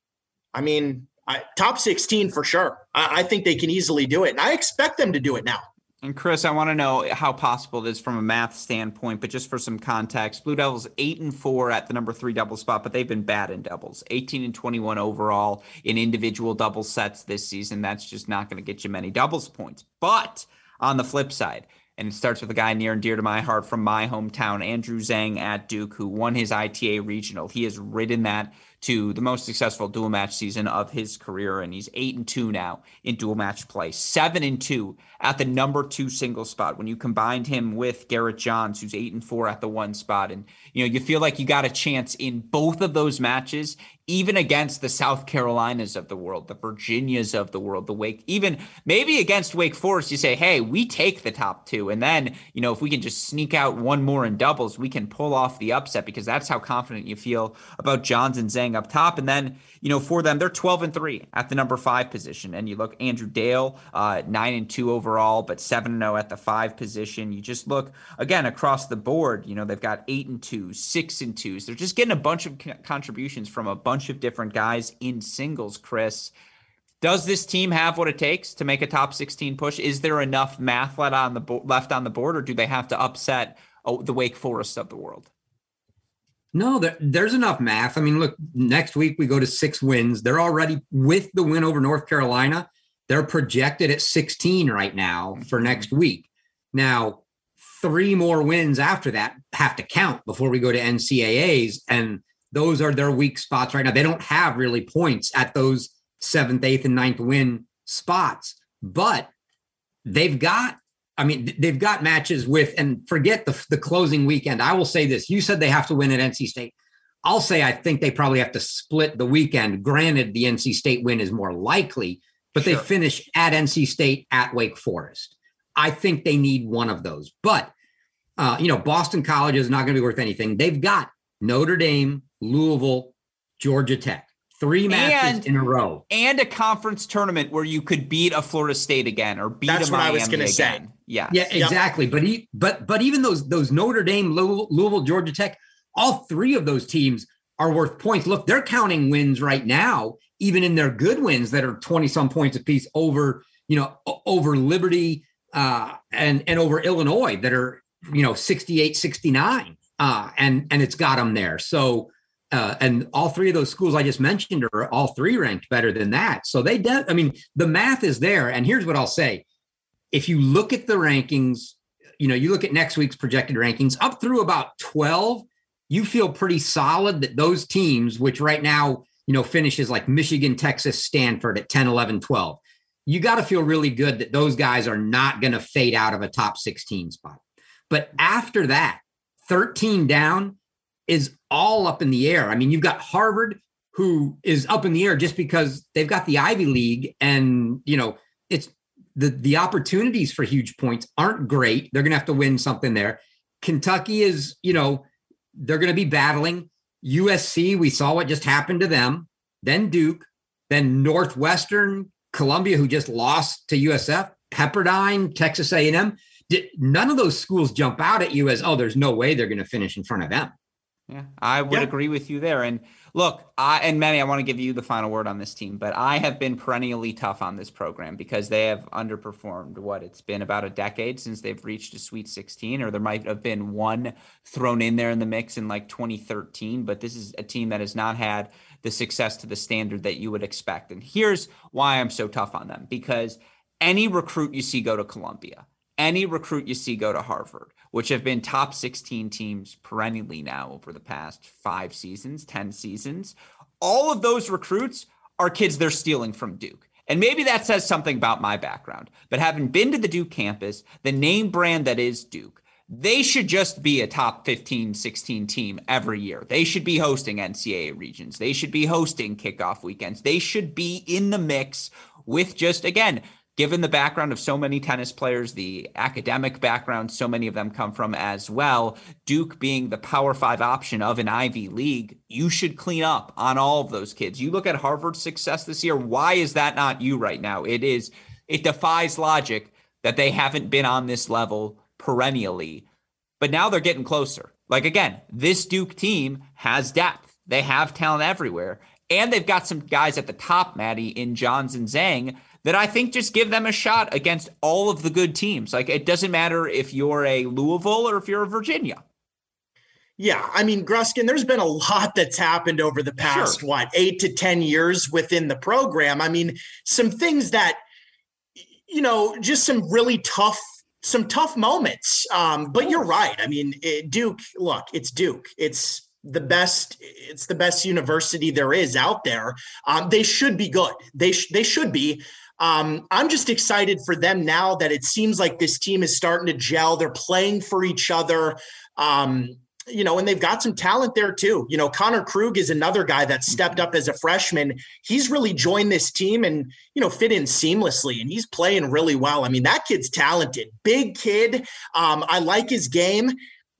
I mean, I, top sixteen for sure. I, I think they can easily do it. And I expect them to do it now. And Chris, I want to know how possible it is from a math standpoint, but just for some context, Blue Devils eight and four at the number three double spot, but they've been bad in doubles, eighteen and twenty-one overall in individual double sets this season. That's just not going to get you many doubles points. But on the flip side, and it starts with a guy near and dear to my heart from my hometown, Andrew Zhang at Duke, who won his I T A regional. He has ridden that to the most successful dual match season of his career. And he's eight and two now in dual match play, seven and two at the number two single spot. When you combined him with Garrett Johns, who's eight and four at the one spot. And, you know, you feel like you got a chance in both of those matches, even against the South Carolinas of the world, the Virginias of the world, the Wake, even maybe against Wake Forest, you say, hey, we take the top two. And then, you know, if we can just sneak out one more in doubles, we can pull off the upset, because that's how confident you feel about Johns and Zhang up top. And then, you know, for them, they're twelve and three at the number five position. And you look, Andrew Dale, uh, nine and two overall, but seven and zero at the five position. You just look again across the board, you know, they've got eight and two, six and twos. They're just getting a bunch of contributions from a bunch of different guys in singles. Chris, does this team have what it takes to make a top sixteen push? Is there enough math left on the bo- left on the board, or do they have to upset oh, the Wake Forest of the world? No, there, there's enough math. I mean, look, next week we go to six wins. They're already, with the win over North Carolina, they're projected at sixteen right now for next week. Now, three more wins after that have to count before we go to N C A As, and those are their weak spots right now. They don't have really points at those seventh, eighth, and ninth win spots, but they've got, I mean, they've got matches with, and forget the, the closing weekend. I will say this. You said they have to win at N C State. I'll say I think they probably have to split the weekend. Granted, the N C State win is more likely, but sure, they finish at N C State at Wake Forest. I think they need one of those. But, uh, you know, Boston College is not going to be worth anything. They've got Notre Dame, Louisville, Georgia Tech. Three matches and, in a row. And a conference tournament where you could beat a Florida State again, or beat That's a Miami what I was gonna again. Say. Yeah. Yeah, exactly. Yep. But he, but but even those those Notre Dame, Louisville, Georgia Tech, all three of those teams are worth points. Look, they're counting wins right now, even in their good wins that are twenty-some points apiece over, you know, over Liberty uh, and, and over Illinois that are, you know, sixty-eight, sixty-nine. Uh, and, and it's got them there. So, Uh, and all three of those schools I just mentioned are all three ranked better than that. So they, de- I mean, the math is there. And here's what I'll say. If you look at the rankings, you know, you look at next week's projected rankings up through about twelve, you feel pretty solid that those teams, which right now, you know, finishes like Michigan, Texas, Stanford at ten, eleven, twelve. You got to feel really good that those guys are not going to fade out of a top sixteen spot. But after that, thirteen down is all up in the air. I mean, you've got Harvard, who is up in the air just because they've got the Ivy League, and, you know, it's the, the opportunities for huge points aren't great. They're going to have to win something there. Kentucky is, you know, they're going to be battling. U S C, we saw what just happened to them. Then Duke, then Northwestern, Columbia, who just lost to U S F, Pepperdine, Texas A and M. None of those schools jump out at you as, oh, there's no way they're going to finish in front of them. Yeah, I would yeah. agree with you there. And look, I, and Manny, I want to give you the final word on this team, but I have been perennially tough on this program because they have underperformed. What, it's been about a decade since they've reached a Sweet sixteen, or there might have been one thrown in there in the mix in like twenty thirteen, but this is a team that has not had the success to the standard that you would expect. And here's why I'm so tough on them, because any recruit you see go to Columbia, any recruit you see go to Harvard, which have been top sixteen teams perennially now over the past five seasons, ten seasons, all of those recruits are kids they're stealing from Duke. And maybe that says something about my background, but having been to the Duke campus, the name brand that is Duke, they should just be a top fifteen, sixteen team every year. They should be hosting N C double A regions. They should be hosting kickoff weekends. They should be in the mix with just, again, given the background of so many tennis players, the academic background so many of them come from as well, Duke being the Power Five option of an Ivy League, you should clean up on all of those kids. You look at Harvard's success this year. Why is that not you right now? It is, it defies logic that they haven't been on this level perennially, but now they're getting closer. Like, again, this Duke team has depth. They have talent everywhere. And they've got some guys at the top, Maddie, in Johns and Zhang, that I think just give them a shot against all of the good teams. Like, it doesn't matter if you're a Louisville or if you're a Virginia. Yeah, I mean, Gruskin, there's been a lot that's happened over the past, sure. what, eight to ten years within the program. I mean, some things that, you know, just some really tough, some tough moments. Um, but you're right. I mean, it, Duke, look, it's Duke. It's the best, it's the best university there is out there. Um, they should be good. They sh- They should be. Um, I'm just excited for them now that it seems like this team is starting to gel. They're playing for each other, um, you know, and they've got some talent there too. You know, Connor Krug is another guy that stepped up as a freshman. He's really joined this team and, you know, fit in seamlessly, and he's playing really well. I mean, that kid's talented, big kid. Um, I like his game.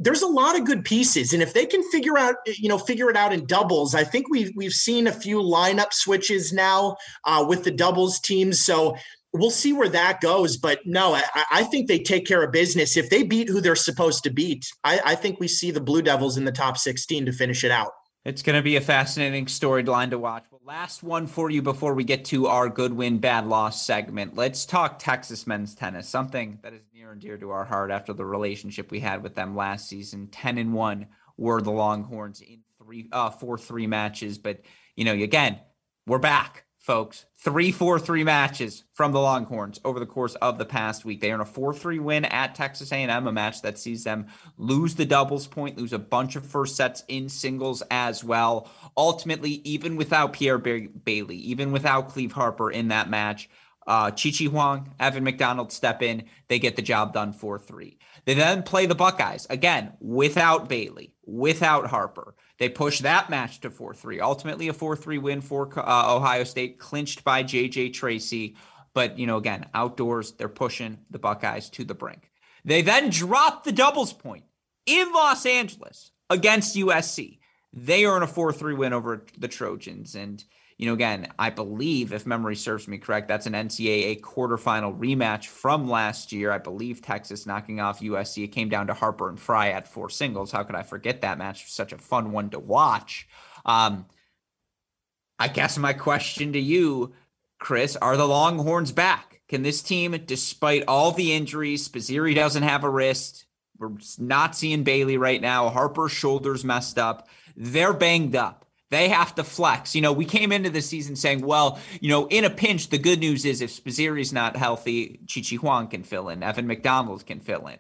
There's a lot of good pieces, and if they can figure out, you know, figure it out in doubles, I think we've, we've seen a few lineup switches now uh, with the doubles teams. So we'll see where that goes, but no, I, I think they take care of business. If they beat who they're supposed to beat, I, I think we see the Blue Devils in the top sixteen to finish it out. It's going to be a fascinating storyline to watch. Well, last one for you before we get to our good win, bad loss segment. Let's talk Texas men's tennis, something that is near and dear to our heart after the relationship we had with them last season. ten and one were the Longhorns in three, uh, four, three matches. But, you know, again, we're back, folks. Three, four, three matches from the Longhorns over the course of the past week. They earn a four three win at Texas A and M, a match that sees them lose the doubles point, lose a bunch of first sets in singles as well. Ultimately, even without Pierre Bailly, even without Cleeve Harper in that match, uh, Chi-Chi Huang, Evan McDonald step in. They get the job done four three. They then play the Buckeyes, again, without Bailey, without Harper. They push that match to four three. Ultimately, a four three win for uh, Ohio State, clinched by J J Tracy. But, you know, again, outdoors, they're pushing the Buckeyes to the brink. They then drop the doubles point in Los Angeles against U S C. They earn a four three win over the Trojans. And, you know, again, I believe, if memory serves me correct, that's an N C double A quarterfinal rematch from last year. I believe Texas knocking off U S C. It came down to Harper and Fry at four singles. How could I forget that match? It was such a fun one to watch. Um, I guess my question to you, Chris, are the Longhorns back? Can this team, despite all the injuries, Spaziri doesn't have a wrist. We're not seeing Bailey right now. Harper's shoulder's messed up. They're banged up. They have to flex. You know, we came into the season saying, well, you know, in a pinch, the good news is if Spaziri's not healthy, Chi-Chi Huang can fill in. Evan McDonald can fill in.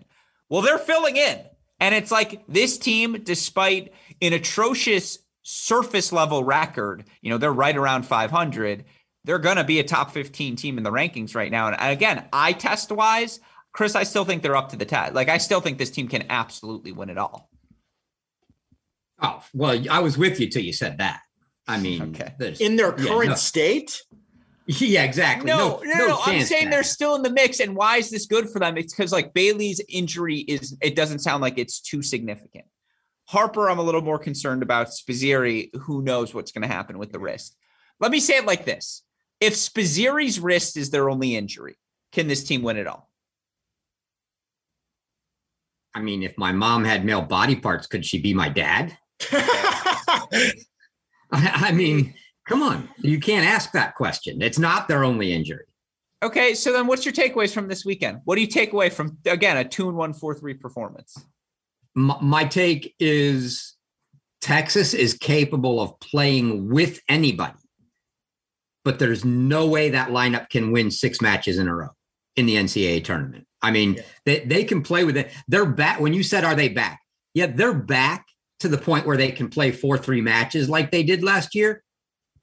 Well, they're filling in. And it's like this team, despite an atrocious surface level record, you know, they're right around five hundred. They're going to be a top fifteen team in the rankings right now. And again, eye test wise, Chris, I still think they're up to the test. Like, I still think this team can absolutely win it all. Oh, well, I was with you till you said that. I mean, okay. In their current yeah, no. state? Yeah, exactly. No, no, no. no, no I'm saying now. They're still in the mix. And why is this good for them? It's because, like, Bailey's injury is, it doesn't sound like it's too significant. Harper, I'm a little more concerned about. Spazzieri, who knows what's going to happen with the wrist. Let me say it like this. If Spazzieri's wrist is their only injury, can this team win it all? I mean, if my mom had male body parts, could she be my dad? I mean, come on. You can't ask that question. It's not their only injury. Okay, so then what's your takeaways from this weekend? What do you take away from, again, a two and one, four three performance? My take is Texas is capable of playing with anybody, but there's no way that lineup can win six matches in a row in the N C double A tournament. I mean, yeah. they, they can play with it. They're back. When you said, are they back? Yeah, they're back to the point where they can play four three matches like they did last year,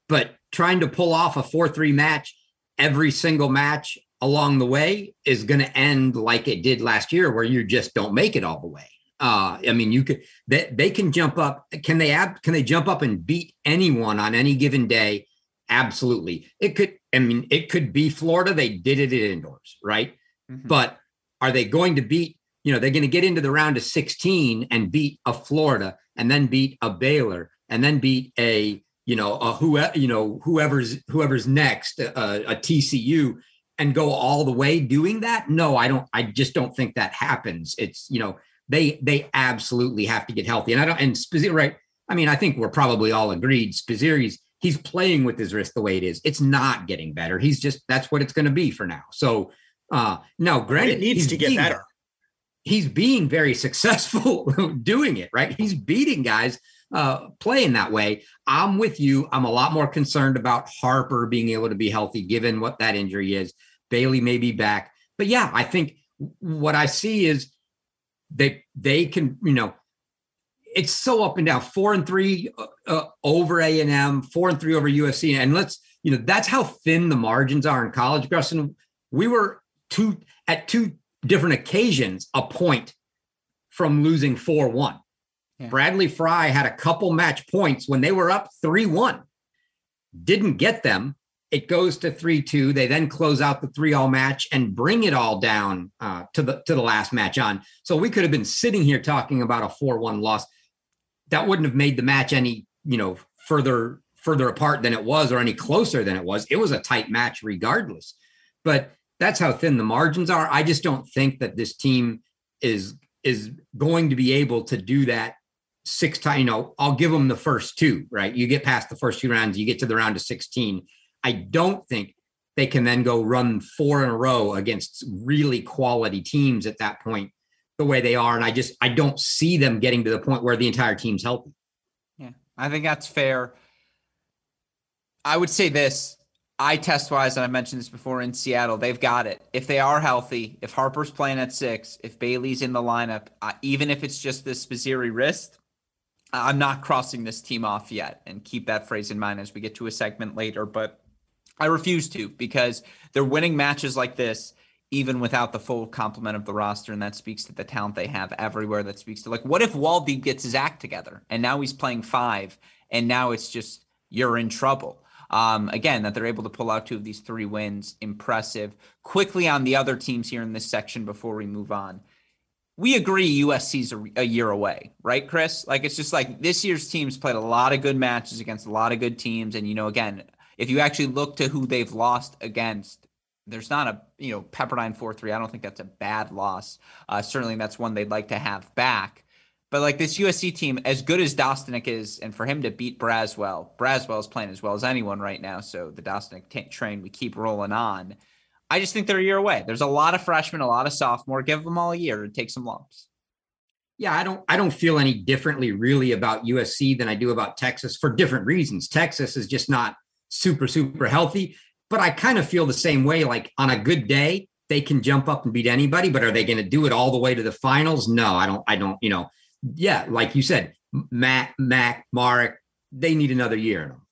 but trying to pull off a four three match every single match along the way is going to end like it did last year, where you just don't make it all the way. Uh, I mean, you could, they, they can jump up. Can they ab, can they jump up and beat anyone on any given day? Absolutely. It could, I mean, it could be Florida. They did it at indoors, right? Mm-hmm. But are they going to beat, you know, they're going to get into the round of sixteen and beat a Florida and then beat a Baylor and then beat a, you know, a who, you know, whoever's, whoever's next, a, a T C U, and go all the way doing that? No, I don't, I just don't think that happens. It's, you know, They they absolutely have to get healthy. And I don't, and Spazzieri, right? I mean, I think we're probably all agreed. Spazzieri's, he's playing with his wrist the way it is. It's not getting better. He's just, that's what it's going to be for now. So uh, now, granted, it needs to get being, better. He's being very successful doing it, right? He's beating guys uh, playing that way. I'm with you. I'm a lot more concerned about Harper being able to be healthy, given what that injury is. Bailey may be back, but yeah, I think what I see is, They they can, you know, it's so up and down. Four and three uh, over A and M, four and three over U S C. And let's, you know, that's how thin the margins are in college, Gus. And we were two at two different occasions a point from losing four one. Yeah. Bradley Fry had a couple match points when they were up three one. Didn't get them. It goes to three two. They then close out the three all match and bring it all down uh, to the to the last match on. So we could have been sitting here talking about a four one loss. That wouldn't have made the match any, you know, further further apart than it was, or any closer than it was. It was a tight match regardless. But that's how thin the margins are. I just don't think that this team is is going to be able to do that six times. You know, I'll give them the first two, right? You get past the first two rounds, you get to the round of sixteen. I don't think they can then go run four in a row against really quality teams at that point, the way they are. And I just, I don't see them getting to the point where the entire team's healthy. Yeah, I think that's fair. I would say this, eye test wise, and I mentioned this before in Seattle, they've got it. If they are healthy, if Harper's playing at six, if Bailey's in the lineup, uh, even if it's just this Spazzieri wrist, I'm not crossing this team off yet. And keep that phrase in mind as we get to a segment later, but I refuse to, because they're winning matches like this, even without the full complement of the roster. And that speaks to the talent they have everywhere. That speaks to, like, what if Waldy gets his act together and now he's playing five and now it's just, you're in trouble. Um, again, that they're able to pull out two of these three wins. Impressive. Quickly on the other teams here in this section before we move on. We agree U S C's a, a year away, right, Chris? Like, it's just like this year's team's played a lot of good matches against a lot of good teams. And, you know, again, if you actually look to who they've lost against, there's not a, you know, Pepperdine four three. I don't think that's a bad loss. Uh, certainly that's one they'd like to have back. But like this U S C team, as good as Dostinic is, and for him to beat Braswell, Braswell is playing as well as anyone right now. So the Dostinic t- train, we keep rolling on. I just think they're a year away. There's a lot of freshmen, a lot of sophomore. Give them all a year to take some lumps. Yeah, I don't I don't feel any differently really about U S C than I do about Texas, for different reasons. Texas is just not super, super healthy, but I kind of feel the same way. Like, on a good day, they can jump up and beat anybody, but are they going to do it all the way to the finals? No, I don't, I don't, you know, yeah. Like you said, Matt, Mac, Marek, they need another year in them.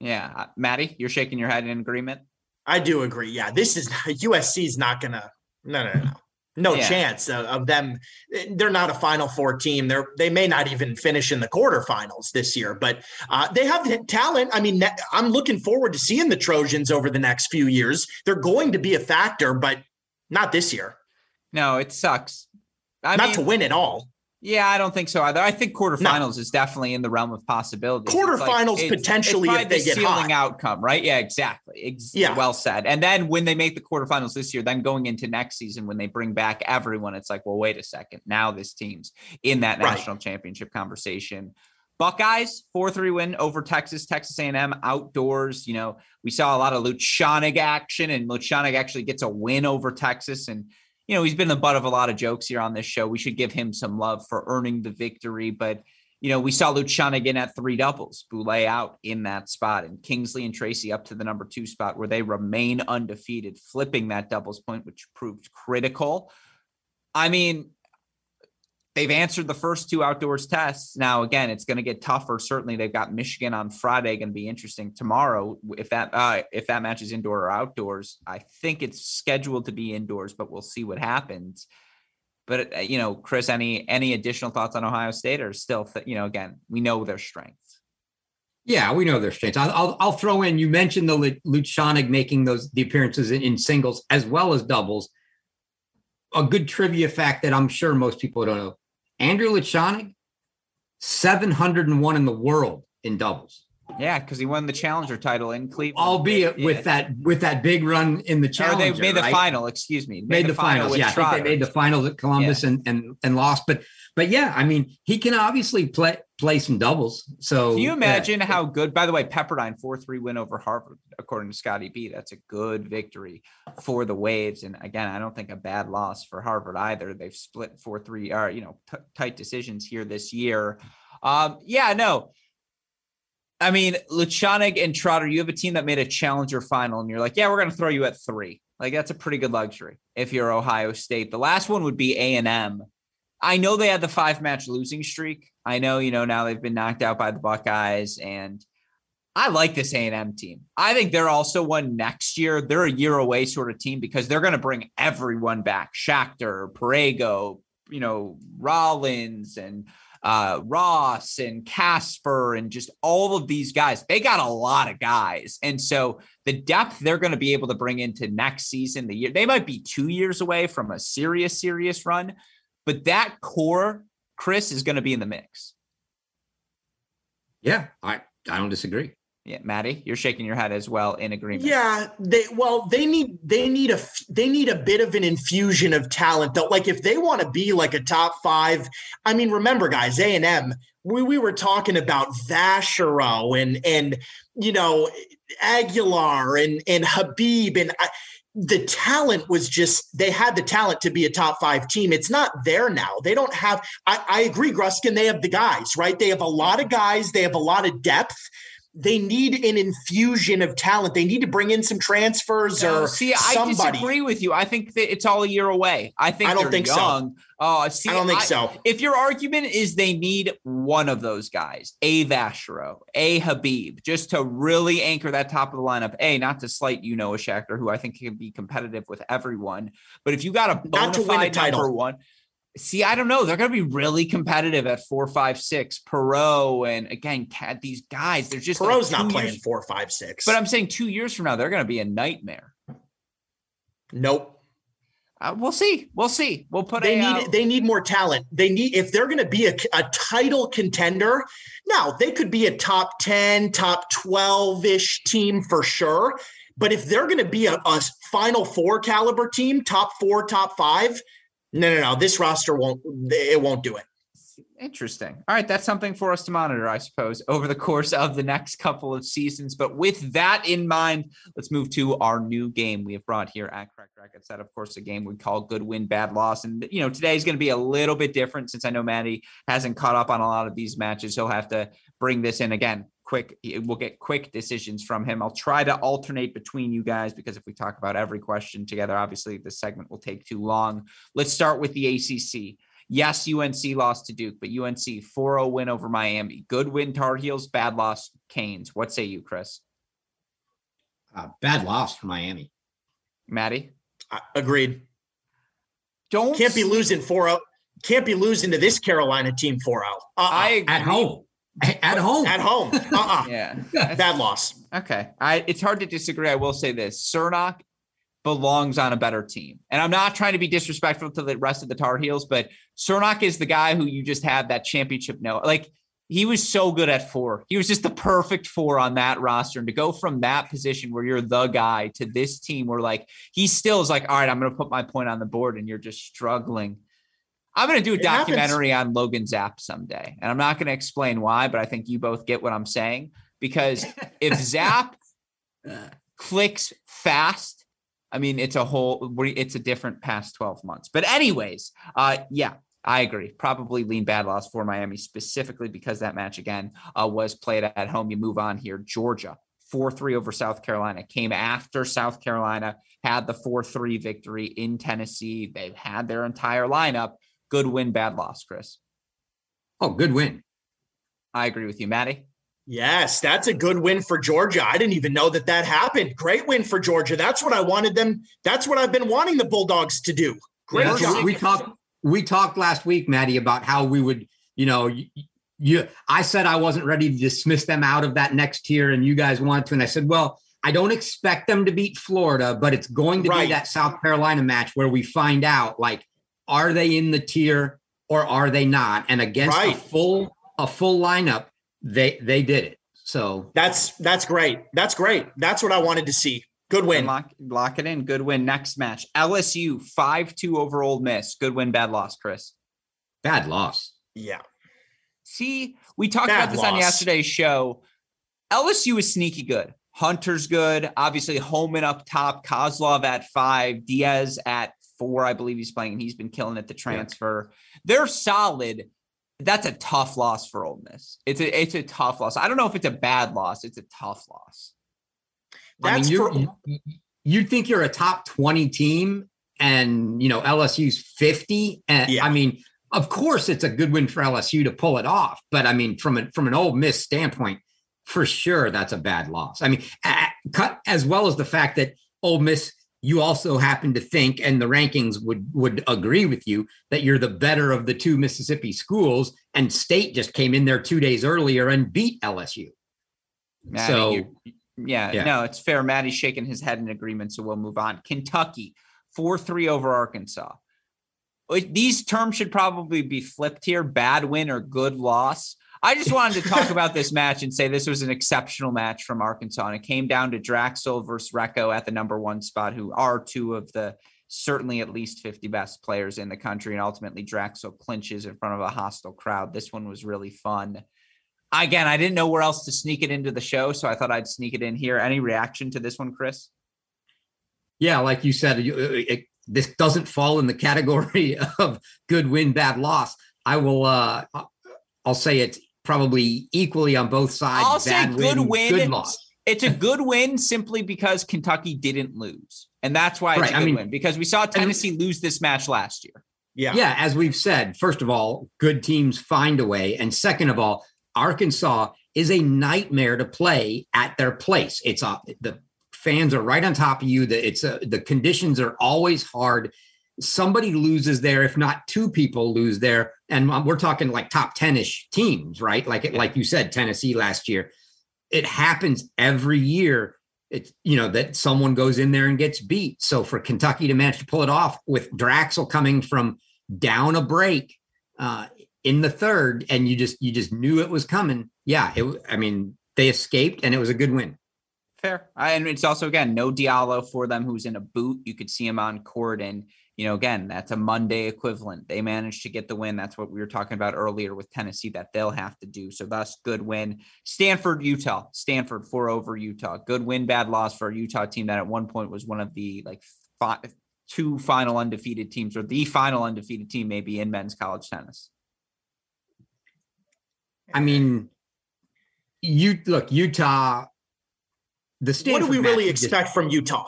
Yeah. Maddie, you're shaking your head in agreement. I do agree. Yeah. This is U S C is not going to, no, no, no, no yeah. chance of, of them. They're not a Final Four team. They're, they may not even finish in the quarterfinals this year, but uh, they have the talent. I mean, I'm looking forward to seeing the Trojans over the next few years. They're going to be a factor, but not this year. No, it sucks. I not mean, to win at all. Yeah, I don't think so either. I think quarterfinals no. is definitely in the realm of possibility. Quarterfinals, like, potentially, it's, it's if they the get hot. Outcome, right? Yeah, exactly. Ex- yeah. Well said. And then when they make the quarterfinals this year, then going into next season, when they bring back everyone, it's like, well, wait a second. Now this team's in that national right. championship conversation. Buckeyes, four three win over Texas, Texas A and M outdoors. You know, we saw a lot of Lutschaunig action, and Lutschaunig actually gets a win over Texas, and you know, he's been the butt of a lot of jokes here on this show. We should give him some love for earning the victory. But, you know, we saw Lutschaunig in at three doubles, Boulay out in that spot, and Kingsley and Tracy up to the number two spot where they remain undefeated, flipping that doubles point, which proved critical. I mean, they've answered the first two outdoors tests. Now, again, it's going to get tougher. Certainly they've got Michigan on Friday, going to be interesting tomorrow. If that, uh, if that match is indoor or outdoors, I think it's scheduled to be indoors, but we'll see what happens. But, uh, you know, Chris, any, any additional thoughts on Ohio State, or still, th- you know, again, we know their strengths. Yeah, we know their strengths. I'll, I'll, I'll throw in, you mentioned the Lutschaunig making those, the appearances in, in singles as well as doubles. A good trivia fact that I'm sure most people don't know. Andrew Lutschaunig, seven hundred one in the world in doubles. Yeah, because he won the challenger title in Cleveland. Albeit yeah. with that with that big run in the challenger. Or they made the right? final, excuse me. Made, made the, the finals. Final yeah, Trotter. I think they made the finals at Columbus yeah. and, and and lost. But but yeah, I mean, he can obviously play play some doubles. So can you imagine uh, how good, by the way, Pepperdine four three win over Harvard, according to Scotty B. That's a good victory for the Waves. And again, I don't think a bad loss for Harvard either. They've split four three, or, you know, t- tight decisions here this year. Um, yeah, no. I mean, Lutschaunig and Trotter, you have a team that made a challenger final, and you're like, yeah, we're going to throw you at three. Like, that's a pretty good luxury if you're Ohio State. The last one would be A and M. I know they had the five-match losing streak. I know, you know, now they've been knocked out by the Buckeyes, and I like this A and M team. I think they're also one next year. They're a year away sort of team, because they're going to bring everyone back. Schachter, Perego, you know, Rollins, and Uh, Ross and Casper, and just all of these guys. They got a lot of guys. And so the depth they're going to be able to bring into next season, the year, they might be two years away from a serious, serious run, but that core, Chris, is going to be in the mix. Yeah, I, I don't disagree. Yeah, Maddie, you're shaking your head as well in agreement. Yeah, they well, they need they need a they need a bit of an infusion of talent, though. Like, if they want to be like a top five, I mean, remember, guys, A and M, we we were talking about Vachereau and and you know Aguilar and and Habib, and I, the talent was just, they had the talent to be a top five team. It's not there now. They don't have. I, I agree, Gruskin. They have the guys, right? They have a lot of guys. They have a lot of depth. They need an infusion of talent. They need to bring in some transfers no, or see, somebody. I disagree with you. I think that it's all a year away. I think I don't they're think young. So. Oh, see, I don't think I, so. If your argument is they need one of those guys, a Vachereau, a Habib, just to really anchor that top of the lineup, a not to slight, you know, a Schachter, who I think can be competitive with everyone. But if you got a bona fide number one. See, I don't know. They're going to be really competitive at four, five, six. Perreault, and again, these guys, they're just Perreault's like not playing years, four, five, six. But I'm saying two years from now, they're going to be a nightmare. Nope. Uh, we'll see. We'll see. We'll put they a, need. Uh, they need more talent. They need, if they're going to be a, a title contender. Now they could be a top ten, top twelve ish team for sure. But if they're going to be a, a Final Four caliber team, top four, top five. No, no, no. This roster won't, it won't do it. Interesting. All right. That's something for us to monitor, I suppose, over the course of the next couple of seasons. But with that in mind, let's move to our new game we have brought here at Cracked Racquets. That, of course, a game we call Good Win, Bad Loss. And, you know, today is going to be a little bit different since I know Maddie hasn't caught up on a lot of these matches. He'll have to bring this in again. Quick, we'll get quick decisions from him. I'll try to alternate between you guys, because if we talk about every question together, obviously this segment will take too long. Let's start with the A C C. Yes, U N C lost to Duke, but U N C four oh win over Miami. Good win, Tar Heels. Bad loss, Canes. What say you, Chris? Uh, bad loss for Miami. Maddie? Uh, agreed. Don't Can't be losing four oh. Can't be losing to this Carolina team four oh. Uh-uh. I agree. At home. At home. At home. Uh-uh. Yeah. Bad loss. Okay. I, it's hard to disagree. I will say this. Cernak belongs on a better team. And I'm not trying to be disrespectful to the rest of the Tar Heels, but Cernak is the guy who you just have that championship note. Like, he was so good at four. He was just the perfect four on that roster. And to go from that position where you're the guy to this team where, like, he still is like, all right, I'm going to put my point on the board, and you're just struggling. I'm going to do a it documentary happens. on Logan Zapp someday. And I'm not going to explain why, but I think you both get what I'm saying. Because if Zapp clicks fast, I mean, it's a whole, it's a different past twelve months. But anyways, uh, yeah, I agree. Probably lean bad loss for Miami, specifically because that match, again, uh, was played at home. You move on here. Georgia, four three over South Carolina, came after South Carolina had the four three victory in Tennessee. They've had their entire lineup. Good win, bad loss, Chris. Oh, good win. I agree with you, Maddie. Yes, that's a good win for Georgia. I didn't even know that that happened. Great win for Georgia. That's what I wanted them. That's what I've been wanting the Bulldogs to do. Great yeah, job. We talked we talked last week, Maddie, about how we would, you know, you, you, I said I wasn't ready to dismiss them out of that next tier, and you guys wanted to. And I said, well, I don't expect them to beat Florida, but it's going to right. be that South Carolina match where we find out, like, are they in the tier or are they not? And against right. a full a full lineup, They they did it. So that's that's great. That's great. That's what I wanted to see. Good win. Lock, lock it in. Good win. Next match. L S U five two over Ole Miss. Good win, bad loss, Chris. Bad loss. Yeah. See, we talked bad about this loss. on yesterday's show. L S U is sneaky good. Hunter's good. Obviously, Holman up top. Kozlov at five. Diaz at four, I believe he's playing. He's been killing at the transfer. Yeah. They're solid. That's a tough loss for Ole Miss. It's a it's a tough loss. I don't know if it's a bad loss. It's a tough loss. That's I mean, you you'd think you're a top twenty team, and you know L S U's fifty. And yeah. I mean, of course, it's a good win for L S U to pull it off. But I mean, from a, from an Ole Miss standpoint, for sure, that's a bad loss. I mean, as well as the fact that Ole Miss, you also happen to think, and the rankings would would agree with you, that you're the better of the two Mississippi schools, and State just came in there two days earlier and beat L S U. Maddie, so, you, yeah, yeah, no, it's fair. Maddie's shaking his head in agreement, so we'll move on. Kentucky, four three over Arkansas. These terms should probably be flipped here, bad win or good loss. I just wanted to talk about this match and say this was an exceptional match from Arkansas. And it came down to Draxl versus Recco at the number one spot, who are two of the certainly at least fifty best players in the country. And ultimately Draxl clinches in front of a hostile crowd. This one was really fun. Again, I didn't know where else to sneak it into the show, so I thought I'd sneak it in here. Any reaction to this one, Chris? Yeah, like you said, it, it, this doesn't fall in the category of good win, bad loss. I will, uh, I'll say it's probably equally on both sides. I'll say good win, win, good loss. It's a good win simply because Kentucky didn't lose. And that's why it's right. a good I mean, win, because we saw Tennessee lose this match last year. Yeah. Yeah. As we've said, first of all, good teams find a way. And second of all, Arkansas is a nightmare to play at their place. It's uh, the fans are right on top of you. The, it's uh, the conditions are always hard. Somebody loses there, if not two people lose there. And we're talking like top ten-ish teams, right? Like, it, yeah. like you said, Tennessee last year. It happens every year. It's, you know, that someone goes in there and gets beat. So for Kentucky to manage to pull it off with Draxl coming from down a break uh, in the third, and you just, you just knew it was coming. Yeah. It, I mean, they escaped, and it was a good win. Fair. I, and it's also, again, no Diallo for them, who's in a boot. You could see him on court, and, you know, again, that's a Monday equivalent. They managed to get the win. That's what we were talking about earlier with Tennessee, that they'll have to do. So thus, good win. Stanford, Utah. Stanford, four over Utah. Good win, bad loss for a Utah team that at one point was one of the, like, five, two final undefeated teams, or the final undefeated team maybe in men's college tennis. I mean, you look, Utah, the Stanford. What do we really expect from Utah?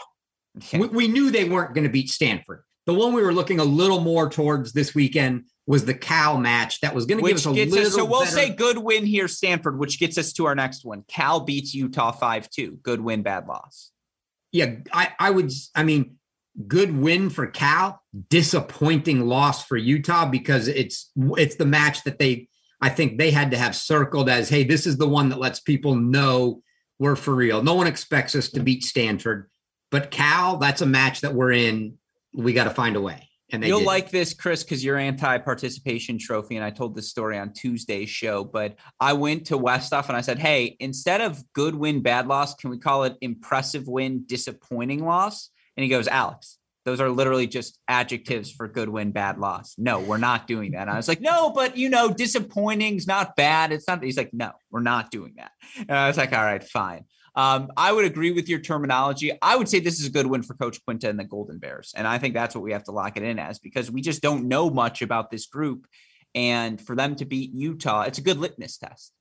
We, we knew they weren't going to beat Stanford. The one we were looking a little more towards this weekend was the Cal match that was going to give us a little us, So we'll better... say good win here, Stanford, which gets us to our next one. Cal beats Utah five two. Good win, bad loss. Yeah, I, I would, I mean, good win for Cal, disappointing loss for Utah, because it's it's the match that they, I think they had to have circled as, hey, this is the one that lets people know we're for real. No one expects us to beat Stanford, but Cal, that's a match that we're in. We got to find a way. And they You'll did. like this, Chris, because you're anti-participation trophy. And I told this story on Tuesday's show, but I went to Westhoff and I said, hey, instead of good win, bad loss, can we call it impressive win, disappointing loss? And he goes, Alex, those are literally just adjectives for good win, bad loss. No, we're not doing that. And I was like, no, but you know, disappointing's not bad. It's not. He's like, no, we're not doing that. And I was like, all right, fine. Um, I would agree with your terminology. I would say this is a good win for Coach Quinta and the Golden Bears. And I think that's what we have to lock it in as, because we just don't know much about this group, and for them to beat Utah, it's a good litmus test.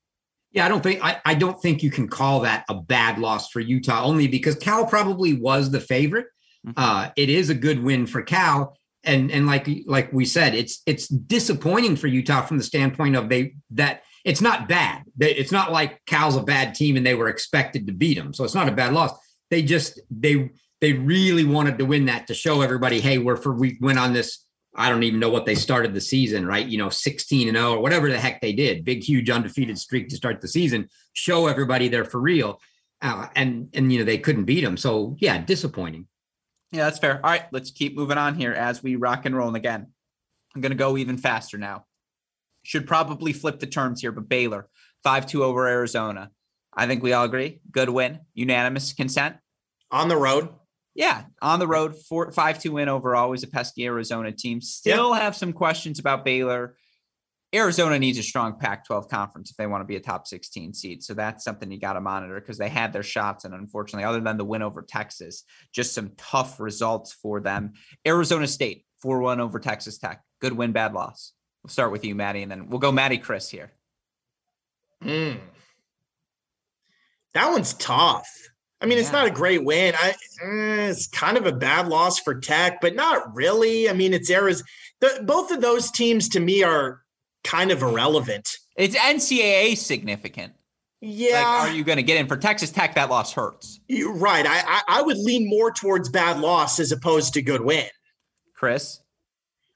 Yeah. I don't think, I, I don't think you can call that a bad loss for Utah, only because Cal probably was the favorite. Mm-hmm. Uh, it is a good win for Cal. And, and like, like we said, it's, it's disappointing for Utah from the standpoint of they, that, it's not bad. It's not like Cal's a bad team and they were expected to beat them. So it's not a bad loss. They just, they, they really wanted to win that to show everybody, hey, we're for, we went on this. I don't even know what they started the season, right? You know, sixteen and oh or whatever the heck they did, big, huge undefeated streak to start the season, show everybody they're for real. Uh, and, and, you know, they couldn't beat them. So yeah, disappointing. Yeah, that's fair. All right, let's keep moving on here as we rock and roll. And again, I'm going to go even faster now. Should probably flip the terms here, but Baylor, five two over Arizona. I think we all agree. Good win. Unanimous consent. On the road. Yeah, on the road. Four, five two win over always a pesky Arizona team. Still yeah. have some questions about Baylor. Arizona needs a strong Pac twelve conference if they want to be a top sixteen seed. So that's something you got to monitor, because they had their shots. And unfortunately, other than the win over Texas, just some tough results for them. Arizona State, four one over Texas Tech. Good win, bad loss. We'll start with you, Maddie, and then we'll go Maddie, Chris here. Mm. That one's tough. I mean, yeah. It's not a great win. I, eh, it's kind of a bad loss for Tech, but not really. I mean, it's Arizona. The, both of those teams to me are kind of irrelevant. It's N C A A significant. Yeah. Like, are you going to get in for Texas Tech? That loss hurts. You're right. I, I I would lean more towards bad loss as opposed to good win. Chris?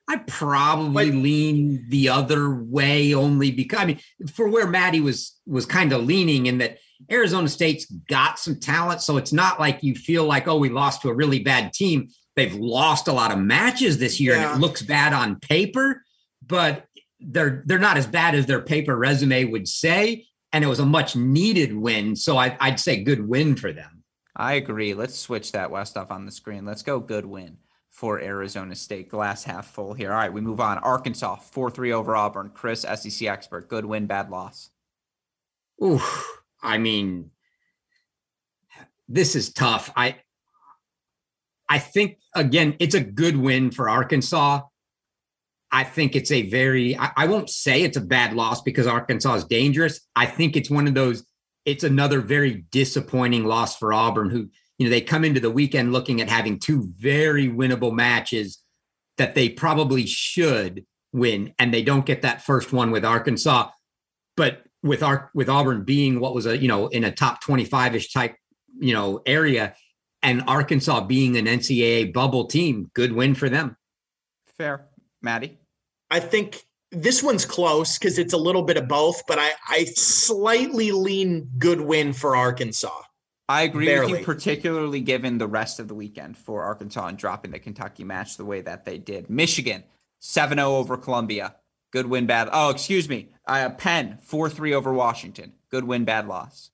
I probably but, lean the other way, only because, I mean, for where Maddie was, was kind of leaning in that Arizona State's got some talent. So it's not like you feel like, oh, we lost to a really bad team. They've lost a lot of matches this year yeah. and it looks bad on paper, but they're, they're not as bad as their paper resume would say. And it was a much needed win. So I, I'd say good win for them. I agree. Let's switch that Westhoff on the screen. Let's go good win for Arizona State, glass half full here. All right, we move on. Arkansas, four three over Auburn. Chris, S E C expert, good win, bad loss. Oof, I mean, this is tough. I, I think, again, it's a good win for Arkansas. I think it's a very, I, I won't say it's a bad loss because Arkansas is dangerous. I think it's one of those, it's another very disappointing loss for Auburn, who, you know, they come into the weekend looking at having two very winnable matches that they probably should win, and they don't get that first one with Arkansas. But with our, with Auburn being what was a, you know, in a top twenty-five-ish type, you know, area, and Arkansas being an N C A A bubble team, good win for them. Fair. Maddie? I think this one's close because it's a little bit of both, but I, I slightly lean good win for Arkansas. I agree Barely. with you, particularly given the rest of the weekend for Arkansas and dropping the Kentucky match the way that they did. Michigan, seven oh over Columbia. Good win, bad. Oh, excuse me. Uh, Penn, four three over Washington. Good win, bad loss.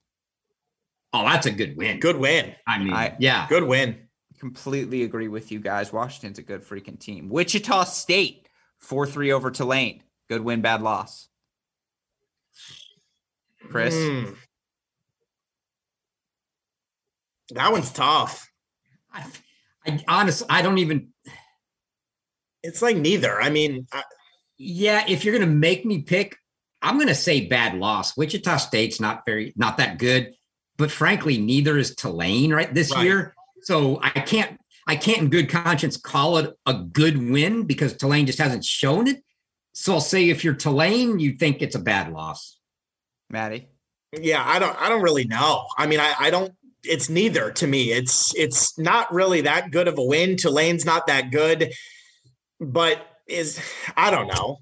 Oh, that's a good win. Good win. I mean, I, yeah. Good win. Completely agree with you guys. Washington's a good freaking team. Wichita State, four three over Tulane. Good win, bad loss. Chris? Mm. That one's tough. I, I honestly, I don't even. It's like neither. I mean, I, yeah, if you're going to make me pick, I'm going to say bad loss. Wichita State's not very, not that good, but frankly, neither is Tulane right this right. year. So I can't, I can't in good conscience call it a good win because Tulane just hasn't shown it. So I'll say if you're Tulane, you think it's a bad loss. Maddie? Yeah, I don't I don't really know. I mean, I, I don't it's neither to me. It's it's not really that good of a win. Tulane's not that good, but is I don't know.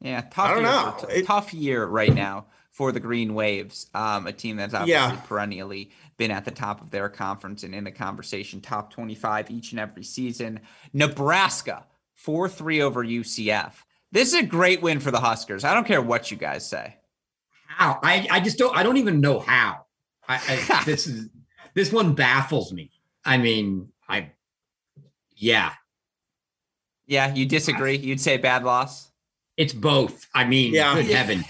Yeah, tough I don't year, know. T- it, tough year right now for the Green Waves, um, a team that's obviously yeah. perennially been at the top of their conference and in the conversation, top twenty-five each and every season. Nebraska, four three over U C F. This is a great win for the Huskers. I don't care what you guys say. How? I, I just don't, I don't even know how. I, I this is, this one baffles me. I mean, I, yeah. Yeah. You disagree. I, You'd say bad loss. It's both. I mean, yeah. Good heaven.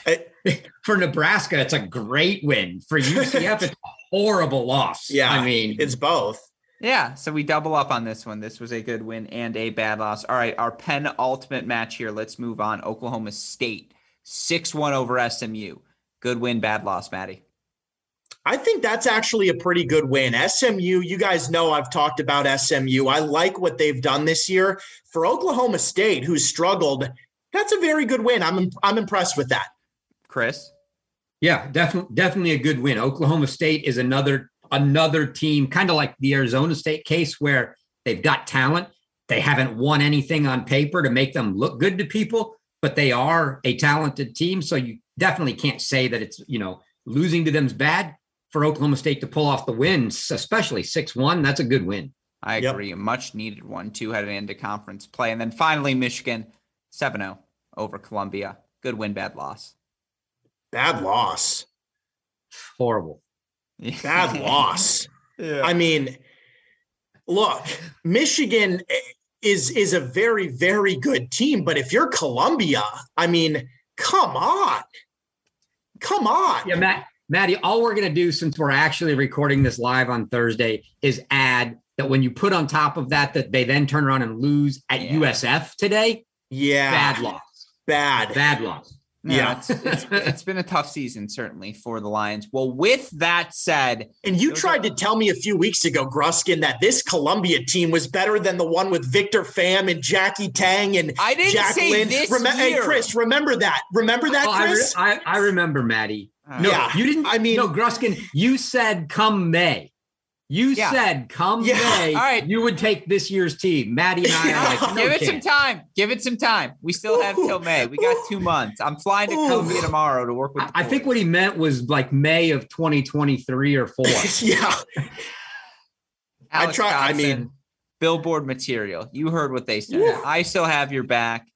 For Nebraska, it's a great win. For U C F, it's a horrible loss. Yeah. I mean, it's both. Yeah, so we double up on this one. This was a good win and a bad loss. All right, our penultimate match here. Let's move on. Oklahoma State, six one over S M U. Good win, bad loss, Maddie. I think that's actually a pretty good win. S M U, you guys know I've talked about S M U. I like what they've done this year. For Oklahoma State, who's struggled, that's a very good win. I'm I'm impressed with that. Chris? Yeah, definitely definitely a good win. Oklahoma State is another Another team, kind of like the Arizona State case, where they've got talent. They haven't won anything on paper to make them look good to people, but they are a talented team. So you definitely can't say that it's, you know, losing to them is bad. For Oklahoma State to pull off the wins, especially six one, that's a good win. I agree. Yep. A much needed one, two headed into conference play. And then finally, Michigan, seven oh over Columbia. Good win, bad loss. Bad loss. Horrible. Bad loss. Yeah. I mean, look, Michigan is is a very, very good team. But if you're Columbia, I mean, come on. Come on. Yeah, Matt, Maddie, all we're going to do since we're actually recording this live on Thursday is add that when you put on top of that, that they then turn around and lose at yeah. U S F today. Yeah. Bad loss. Bad. Bad loss. No, yeah, it's, it's, it's been a tough season, certainly, for the Lions. Well, with that said. And you tried are, to tell me a few weeks ago, Gruskin, that this Columbia team was better than the one with Victor Pham and Jackie Tang and I didn't Jack say Lynn. This Rem- year. Hey, Chris, remember that. Remember that, oh, Chris? I, re- I, I remember, Maddie. Uh, no, yeah. you didn't. I mean, no, Gruskin, you said come May. You yeah. said come yeah. May, all right. you would take this year's team. Maddie and I yeah. are like, no give it can't. some time. Give it some time. We still have Ooh. till May. We got two months. I'm flying to Ooh. Columbia tomorrow to work with. I boys. think what he meant was like May of twenty twenty-three or four. yeah. Alex I try. Johnson, I mean, Billboard material. You heard what they said. Yeah. I still have your back.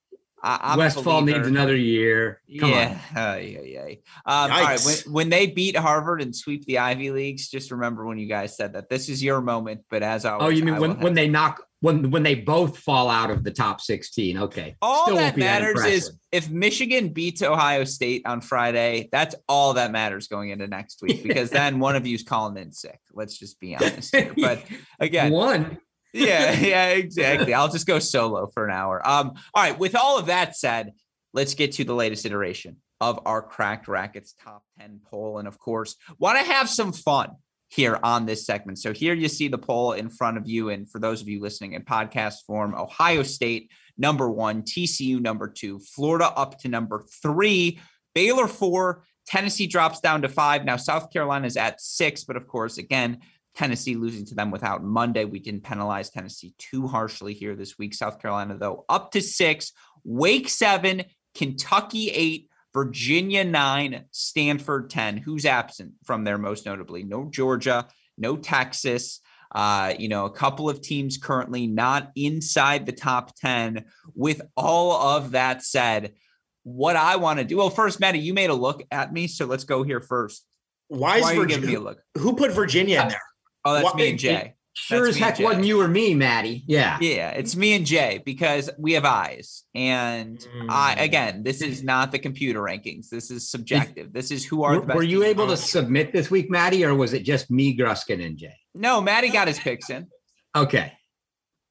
I, Westfall needs another year. Come yeah. on. Uh, yeah, yeah. Um, all right. When, when they beat Harvard and sweep the Ivy Leagues, just remember when you guys said that this is your moment. But as always, oh, you mean I when, when they knock when when they both fall out of the top sixteen? Okay. All Still that matters that is if Michigan beats Ohio State on Friday. That's all that matters going into next week because then one of you's calling in sick. Let's just be honest here. But again, one. yeah, yeah, exactly. I'll just go solo for an hour. Um, all right. With all of that said, let's get to the latest iteration of our Cracked Racquets top ten poll. And of course, want to have some fun here on this segment. So here you see the poll in front of you. And for those of you listening in podcast form, Ohio State, number one, T C U, number two, Florida up to number three, Baylor four, Tennessee drops down to five. Now South Carolina is at six, but of course, again, Tennessee losing to them without Monday. We didn't penalize Tennessee too harshly here this week. South Carolina, though, up to six, Wake seven, Kentucky eight, Virginia nine, Stanford ten. Who's absent from there most notably? No Georgia, no Texas. Uh, you know, a couple of teams currently not inside the top ten. With all of that said, what I want to do. Well, first, Maddie, you made a look at me. So let's go here first. Why, Why is Virginia? Me a look? Who put Virginia in there? Oh, that's what, me and Jay. Sure that's as heck wasn't you or me, Maddie. Yeah. Yeah, it's me and Jay because we have eyes. And mm. I again, this is not the computer rankings. This is subjective. This is who are were, the best. Were you able to submit this week, Maddie, or was it just me, Gruskin, and Jay? No, Maddie got his picks in. Okay.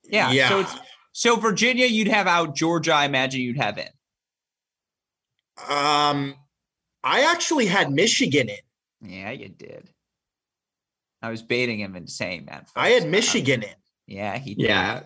Yeah. yeah. So it's so Virginia you'd have out, Georgia, I imagine you'd have in. Um I actually had Michigan in. Yeah, you did. I was baiting him into saying that. I had Michigan in. Yeah, he did. Yeah.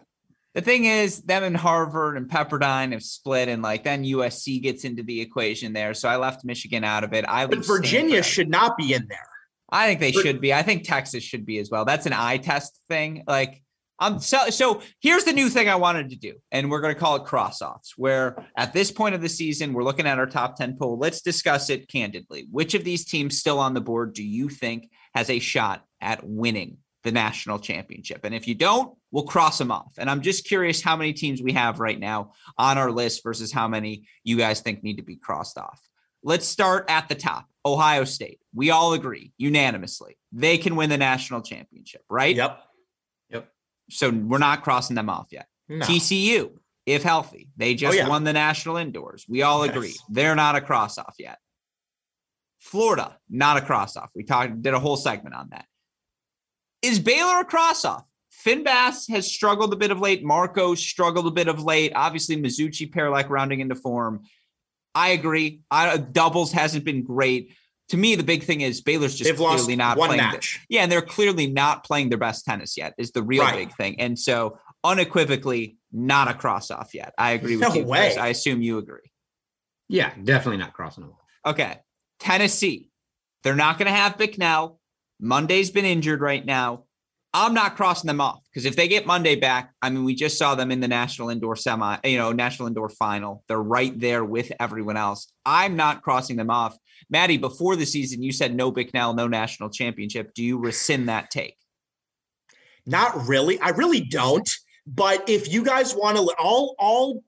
The thing is, them and Harvard and Pepperdine have split, and like then U S C gets into the equation there. So I left Michigan out of it. I would. But Virginia should not be in there. I think they should be. I think Texas should be as well. That's an eye test thing. Like I'm so. So here's the new thing I wanted to do, and we're going to call it cross-offs. Where at this point of the season, we're looking at our top ten poll. Let's discuss it candidly. Which of these teams still on the board do you think has a shot at winning the national championship? And if you don't, we'll cross them off. And I'm just curious how many teams we have right now on our list versus how many you guys think need to be crossed off. Let's start at the top. Ohio State. We all agree unanimously. They can win the national championship, right? Yep. Yep. So we're not crossing them off yet. No. T C U, if healthy, they just oh, yeah. won the national indoors. We all yes. agree. They're not a cross off yet. Florida, not a cross off. We talked, did a whole segment on that. Is Baylor a cross-off? Finn Bass has struggled a bit of late. Marco struggled a bit of late. Obviously, Mizuchi, Perlak rounding into form. I agree. I, doubles hasn't been great. To me, the big thing is Baylor's just They've clearly not one playing. Match. Their, yeah, and they're clearly not playing their best tennis yet is the real right. big thing. And so unequivocally, not a cross-off yet. I agree with no you, way. Chris. I assume you agree. Yeah, definitely not crossing them off. Okay. Tennessee. They're not going to have Bicknell. Monday's been injured right now. I'm not crossing them off because if they get Monday back, I mean, we just saw them in the national indoor semi, you know, national indoor final. They're right there with everyone else. I'm not crossing them off. Maddie, before the season, you said no Bicknell, no national championship. Do you rescind that take? Not really. I really don't. But if you guys want to, I'll, I'll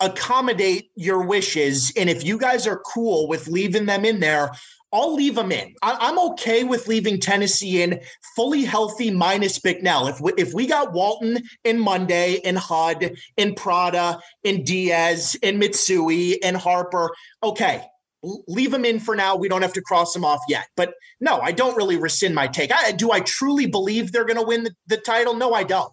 accommodate your wishes. And if you guys are cool with leaving them in there, I'll leave them in. I, I'm okay with leaving Tennessee in fully healthy minus Bicknell. If we, if we got Walton and Monday and Hudd and Prada and Diaz and Mitsui and Harper, okay, L- leave them in for now. We don't have to cross them off yet. But no, I don't really rescind my take. I, do I truly believe they're going to win the, the title? No, I don't.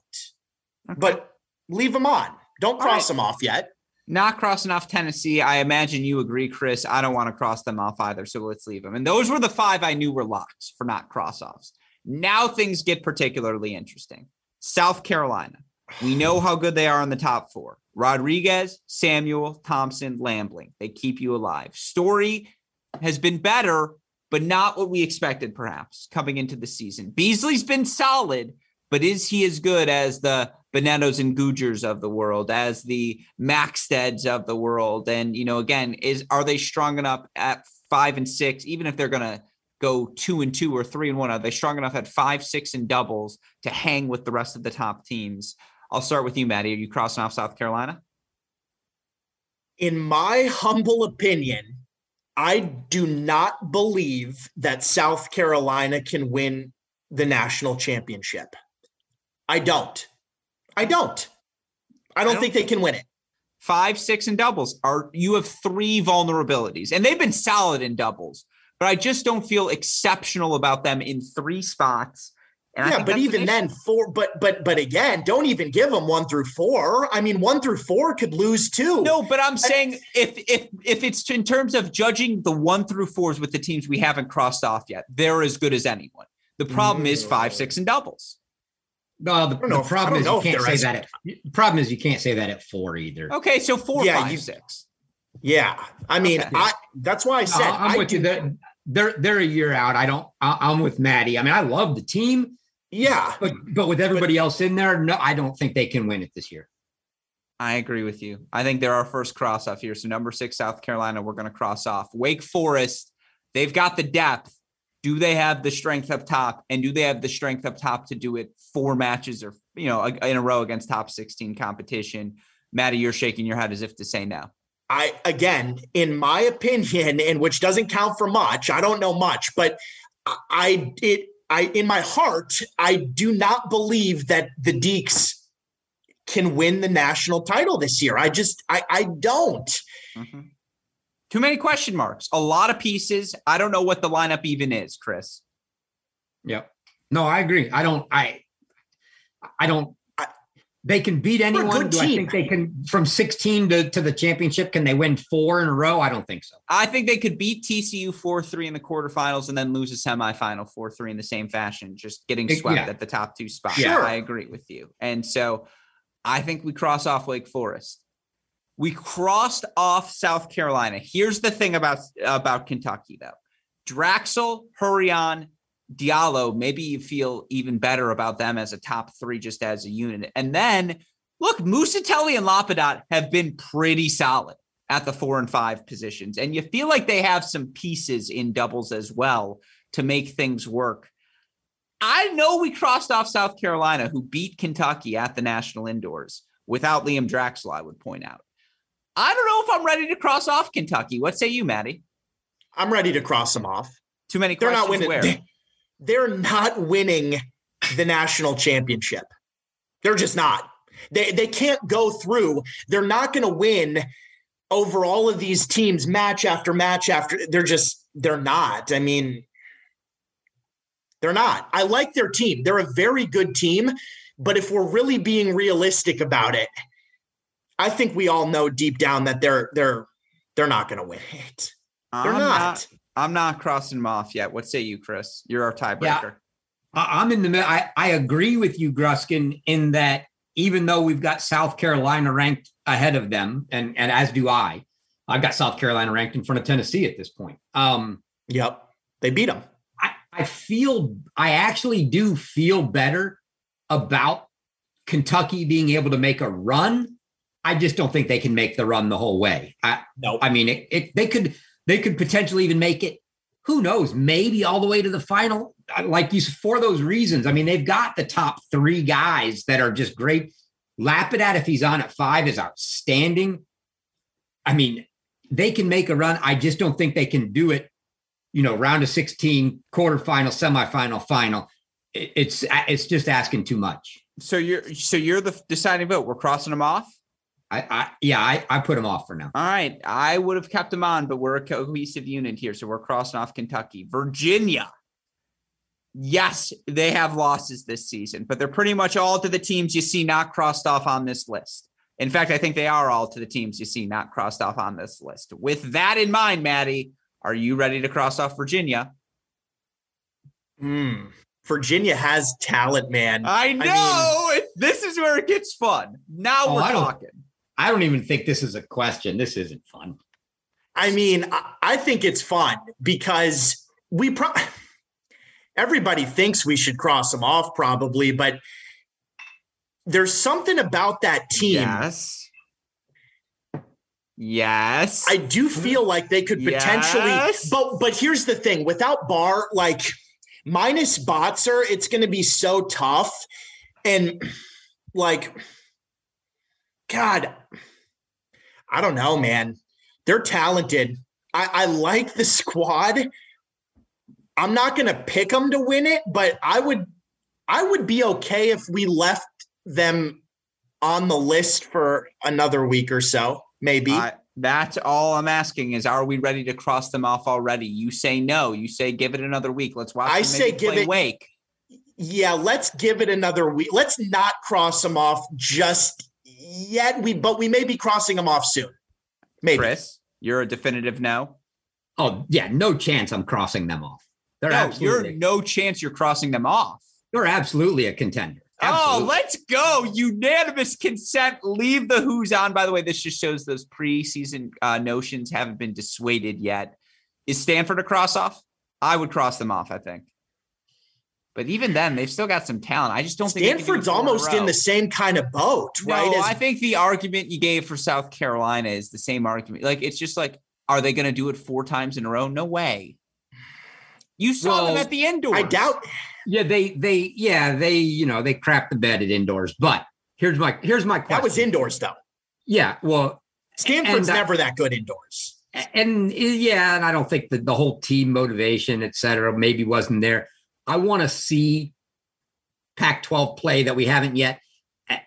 Okay. But leave them on. Don't cross them off yet. Not crossing off Tennessee. I imagine you agree, Chris. I don't want to cross them off either, so let's leave them. And those were the five I knew were locks for not cross-offs. Now things get particularly interesting. South Carolina. We know how good they are in the top four. Rodriguez, Samuel, Thompson, Lambling. They keep you alive. Story has been better, but not what we expected, perhaps, coming into the season. Beasley's been solid, but is he as good as the Bonettos and Goodgers of the world, as the Maxteds of the world? And, you know, again, is are they strong enough at five and six, even if they're going to go two and two or three and one, are they strong enough at five, six and doubles to hang with the rest of the top teams? I'll start with you, Maddie. Are you crossing off South Carolina? In my humble opinion, I do not believe that South Carolina can win the national championship. I don't. I don't. I don't, I don't think, think they can win it. Five, six, and doubles are you have three vulnerabilities, and they've been solid in doubles, but I just don't feel exceptional about them in three spots. And yeah, but even then, four. But but but again, don't even give them one through four. I mean, one through four could lose too. No, but I'm saying I, if if if it's in terms of judging the one through fours with the teams we haven't crossed off yet, they're as good as anyone. The problem mm. is five, six, and doubles. No, the, the problem is you can't say that. At, the problem is you can't say that at four either. Okay, so four, yeah, five, you, six. Yeah, I mean, okay. I that's why I said uh, I'm I with do. you. They're, they're they're a year out. I don't. I, I'm with Maddie. I mean, I love the team. Yeah, but but with everybody but, else in there, no, I don't think they can win it this year. I agree with you. I think they're our first cross off here. So number six, South Carolina, we're going to cross off. Wake Forest, they've got the depth. Do they have the strength up top, and do they have the strength up top to do it four matches or, you know, in a row against top sixteen competition? Maddie, you're shaking your head as if to say no. I, again, in my opinion, and which doesn't count for much, I don't know much, but I, it, I, in my heart, I do not believe that the Deeks can win the national title this year. I just, I, I don't. Mm-hmm. Too many question marks, a lot of pieces. I don't know what the lineup even is, Chris. Yep. No, I agree. I don't, I, I don't, I, they can beat anyone. Do I think they can from sixteen to, to the championship? Can they win four in a row? I don't think so. I think they could beat T C U four three in the quarterfinals and then lose a semifinal four three in the same fashion, just getting swept it, yeah. at the top two spots. Yeah. Sure. I agree with you. And so I think we cross off Wake Forest. We crossed off South Carolina. Here's the thing about, about Kentucky, though. Draxl, Hurion, Diallo, maybe you feel even better about them as a top three, just as a unit. And then, look, Musatelli and Lapidot have been pretty solid at the four and five positions. And you feel like they have some pieces in doubles as well to make things work. I know we crossed off South Carolina, who beat Kentucky at the National Indoors without Liam Draxl, I would point out. I don't know if I'm ready to cross off Kentucky. What say you, Maddie? I'm ready to cross them off. Too many questions. They're not winning. Where? They're not winning the national championship. They're just not. They they can't go through. They're not going to win over all of these teams, match after match after. They're just, they're not. I mean, they're not. I like their team. They're a very good team. But if we're really being realistic about it, I think we all know deep down that they're they're they're not going to win it. They're I'm not. not. I'm not crossing them off yet. What say you, Chris? You're our tiebreaker. Yeah, I'm in the. I I agree with you, Gruskin, in that even though we've got South Carolina ranked ahead of them, and and as do I, I've got South Carolina ranked in front of Tennessee at this point. Um, yep, they beat them. I I feel I actually do feel better about Kentucky being able to make a run. I just don't think they can make the run the whole way. I, no, I mean, it, it, they could they could potentially even make it, who knows, maybe all the way to the final. Like you said, for those reasons, I mean, they've got the top three guys that are just great. Lapidot, if he's on at five, is outstanding. I mean, they can make a run. I just don't think they can do it, you know, round of sixteen, quarterfinal, semifinal, final. It, it's it's just asking too much. So you're so you're the deciding vote. We're crossing them off. I, I yeah, I, I put them off for now. All right. I would have kept them on, but we're a cohesive unit here. So we're crossing off Kentucky. Virginia. Yes, they have losses this season, but they're pretty much all to the teams you see not crossed off on this list. In fact, I think they are all to the teams you see not crossed off on this list. With that in mind, Maddie, are you ready to cross off Virginia? Hmm. Virginia has talent, man. I know. I mean, this is where it gets fun. Now oh, we're talking. I don't even think this is a question. This isn't fun. I mean, I think it's fun because we probably, everybody thinks we should cross them off probably, but there's something about that team. Yes. Yes. I do feel like they could potentially, yes. but, but here's the thing, without Barr, like minus Botzer, it's going to be so tough. And like, God, I don't know, man. They're talented. I, I like the squad. I'm not going to pick them to win it, but I would, I would be okay if we left them on the list for another week or so, maybe. Uh, that's all I'm asking is, are we ready to cross them off already? You say no. You say give it another week. Let's watch. I say give it. Wake. Yeah, let's give it another week. Let's not cross them off just yet, we but we may be crossing them off soon. Maybe. Chris, you're a definitive no. Oh yeah, no chance I'm crossing them off. They're no, absolutely. You're no chance you're crossing them off. They're absolutely a contender. Absolutely. Oh, let's go! Unanimous consent. Leave the Who's on. By the way, this just shows those preseason uh, notions haven't been dissuaded yet. Is Stanford a cross off? I would cross them off, I think. But even then, they've still got some talent. I just don't Stanford's think Stanford's almost in, in the same kind of boat, right? No, as- I think the argument you gave for South Carolina is the same argument. Like, it's just like, are they going to do it four times in a row? No way. You saw well, them at the indoors. I doubt. Yeah, they, they, yeah, they, you know, they crapped the bed at indoors. But here's my, here's my question. That was indoors, though. Yeah. Well, Stanford's never I, that good indoors. And, and yeah, and I don't think that the whole team motivation, et cetera, maybe wasn't there. I want to see Pac twelve play that we haven't yet.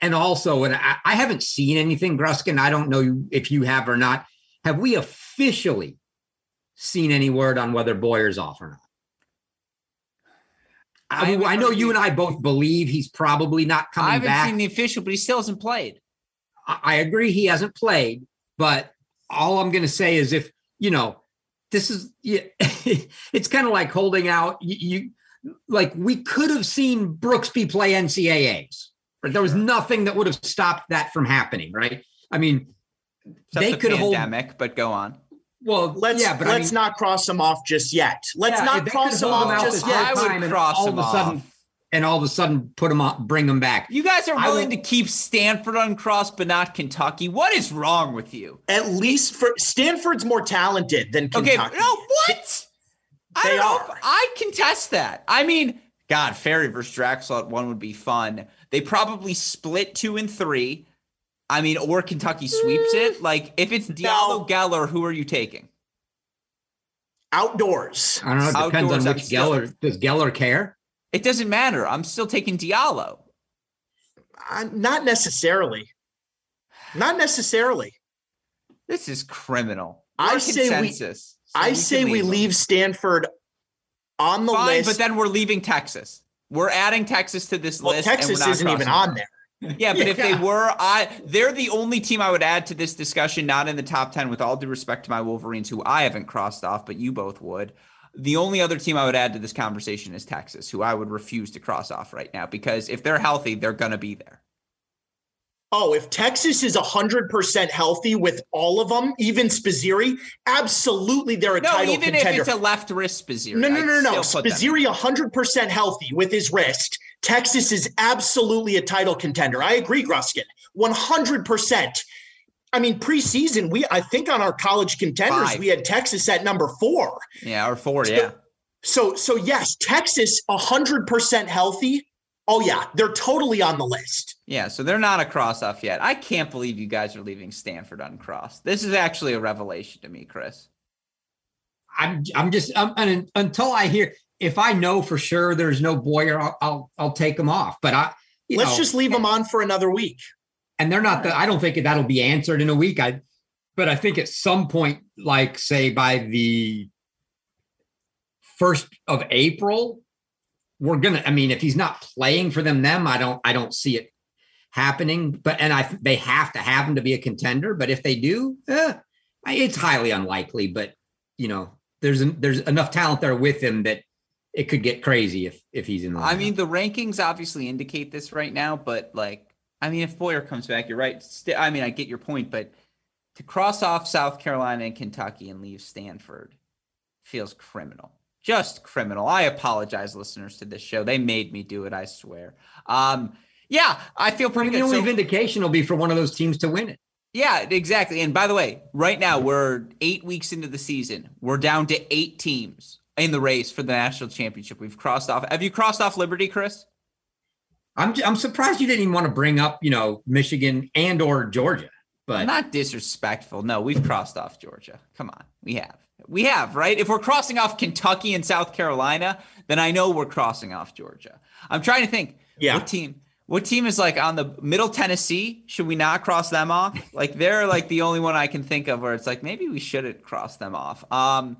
And also, and I, I haven't seen anything, Gruskin. I don't know if you have or not. Have we officially seen any word on whether Boyer's off or not? I, I, I know you and I both believe he's probably not coming back. I haven't back. seen the official, but he still hasn't played. I, I agree he hasn't played, but all I'm going to say is if, you know, this is, yeah, it's kind of like holding out, you, you Like we could have seen Brooksby play N C A As. Right? There was nothing that would have stopped that from happening, right? I mean, except they the could pandemic, hold. But go on. Well, let's yeah, but let's I mean, not cross them off just yet. Let's yeah, not cross them off just yet. I would cross all them of a sudden, off. And all of a sudden, put them up, bring them back. You guys are willing would, to keep Stanford uncrossed, but not Kentucky. What is wrong with you? At least for Stanford's more talented than Kentucky. Okay, no, what? They I don't are. know if I contest that. I mean, God, Ferry versus Draxl at one would be fun. They probably split two and three. I mean, or Kentucky sweeps it. Like, if it's Diallo, no. Geller, who are you taking? Outdoors. I don't know. It depends Outdoors, on which Geller. Does Geller care? It doesn't matter. I'm still taking Diallo. Uh, not necessarily. Not necessarily. This is criminal. I say we, so I we say we leave, leave Stanford on the Fine, list. But then we're leaving Texas. We're adding Texas to this well, list. Texas and we're not isn't even on there. Yeah, but yeah. if they were, I they're the only team I would add to this discussion, not in the top ten, with all due respect to my Wolverines, who I haven't crossed off, but you both would. The only other team I would add to this conversation is Texas, who I would refuse to cross off right now, because if they're healthy, they're going to be there. Oh, if Texas is one hundred percent healthy with all of them, even Spaziri, absolutely they're a no, title contender. No, even if it's a left wrist Spaziri. No, no, no, no. no. Spaziri one hundred percent healthy with his wrist. Texas is absolutely a title contender. I agree, Gruskin. one hundred percent. I mean, preseason, we I think on our college contenders, Five. we had Texas at number four. Yeah, or four, so, yeah. So, so yes, Texas, one hundred percent healthy. Oh, yeah, they're totally on the list. Yeah, so they're not a cross-off yet. I can't believe you guys are leaving Stanford uncrossed. This is actually a revelation to me, Chris. I'm I'm just I'm, – until I hear – if I know for sure there's no Boyer, I'll I'll, I'll take them off. But I let's know, just leave them on for another week. And they're not. The, I don't think that'll be answered in a week. I, but I think at some point, like say by the first of April, we're gonna. I mean, if he's not playing for them, them I don't. I don't see it happening. But and I they have to have him to be a contender. But if they do, eh, it's highly unlikely. But you know, there's there's enough talent there with him that. It could get crazy if, if he's in the lineup. I mean, the rankings obviously indicate this right now, but like, I mean, if Boyer comes back, you're right. St- I mean, I get your point, but to cross off South Carolina and Kentucky and leave Stanford feels criminal, just criminal. I apologize, listeners to this show. They made me do it. I swear. Um, yeah, I feel pretty I mean, good. The only so- vindication will be for one of those teams to win it. Yeah, exactly. And by the way, right now we're eight weeks into the season. We're down to eight teams in the race for the national championship. We've crossed off. Have you crossed off Liberty, Chris? I'm I'm surprised you didn't even want to bring up, you know, Michigan and or Georgia. But not disrespectful. No, we've crossed off Georgia. Come on, we have, we have, right? If we're crossing off Kentucky and South Carolina, then I know we're crossing off Georgia. I'm trying to think. Yeah. What team? What team is like on the Middle Tennessee? Should we not cross them off? Like they're like the only one I can think of where it's like maybe we shouldn't cross them off. Um.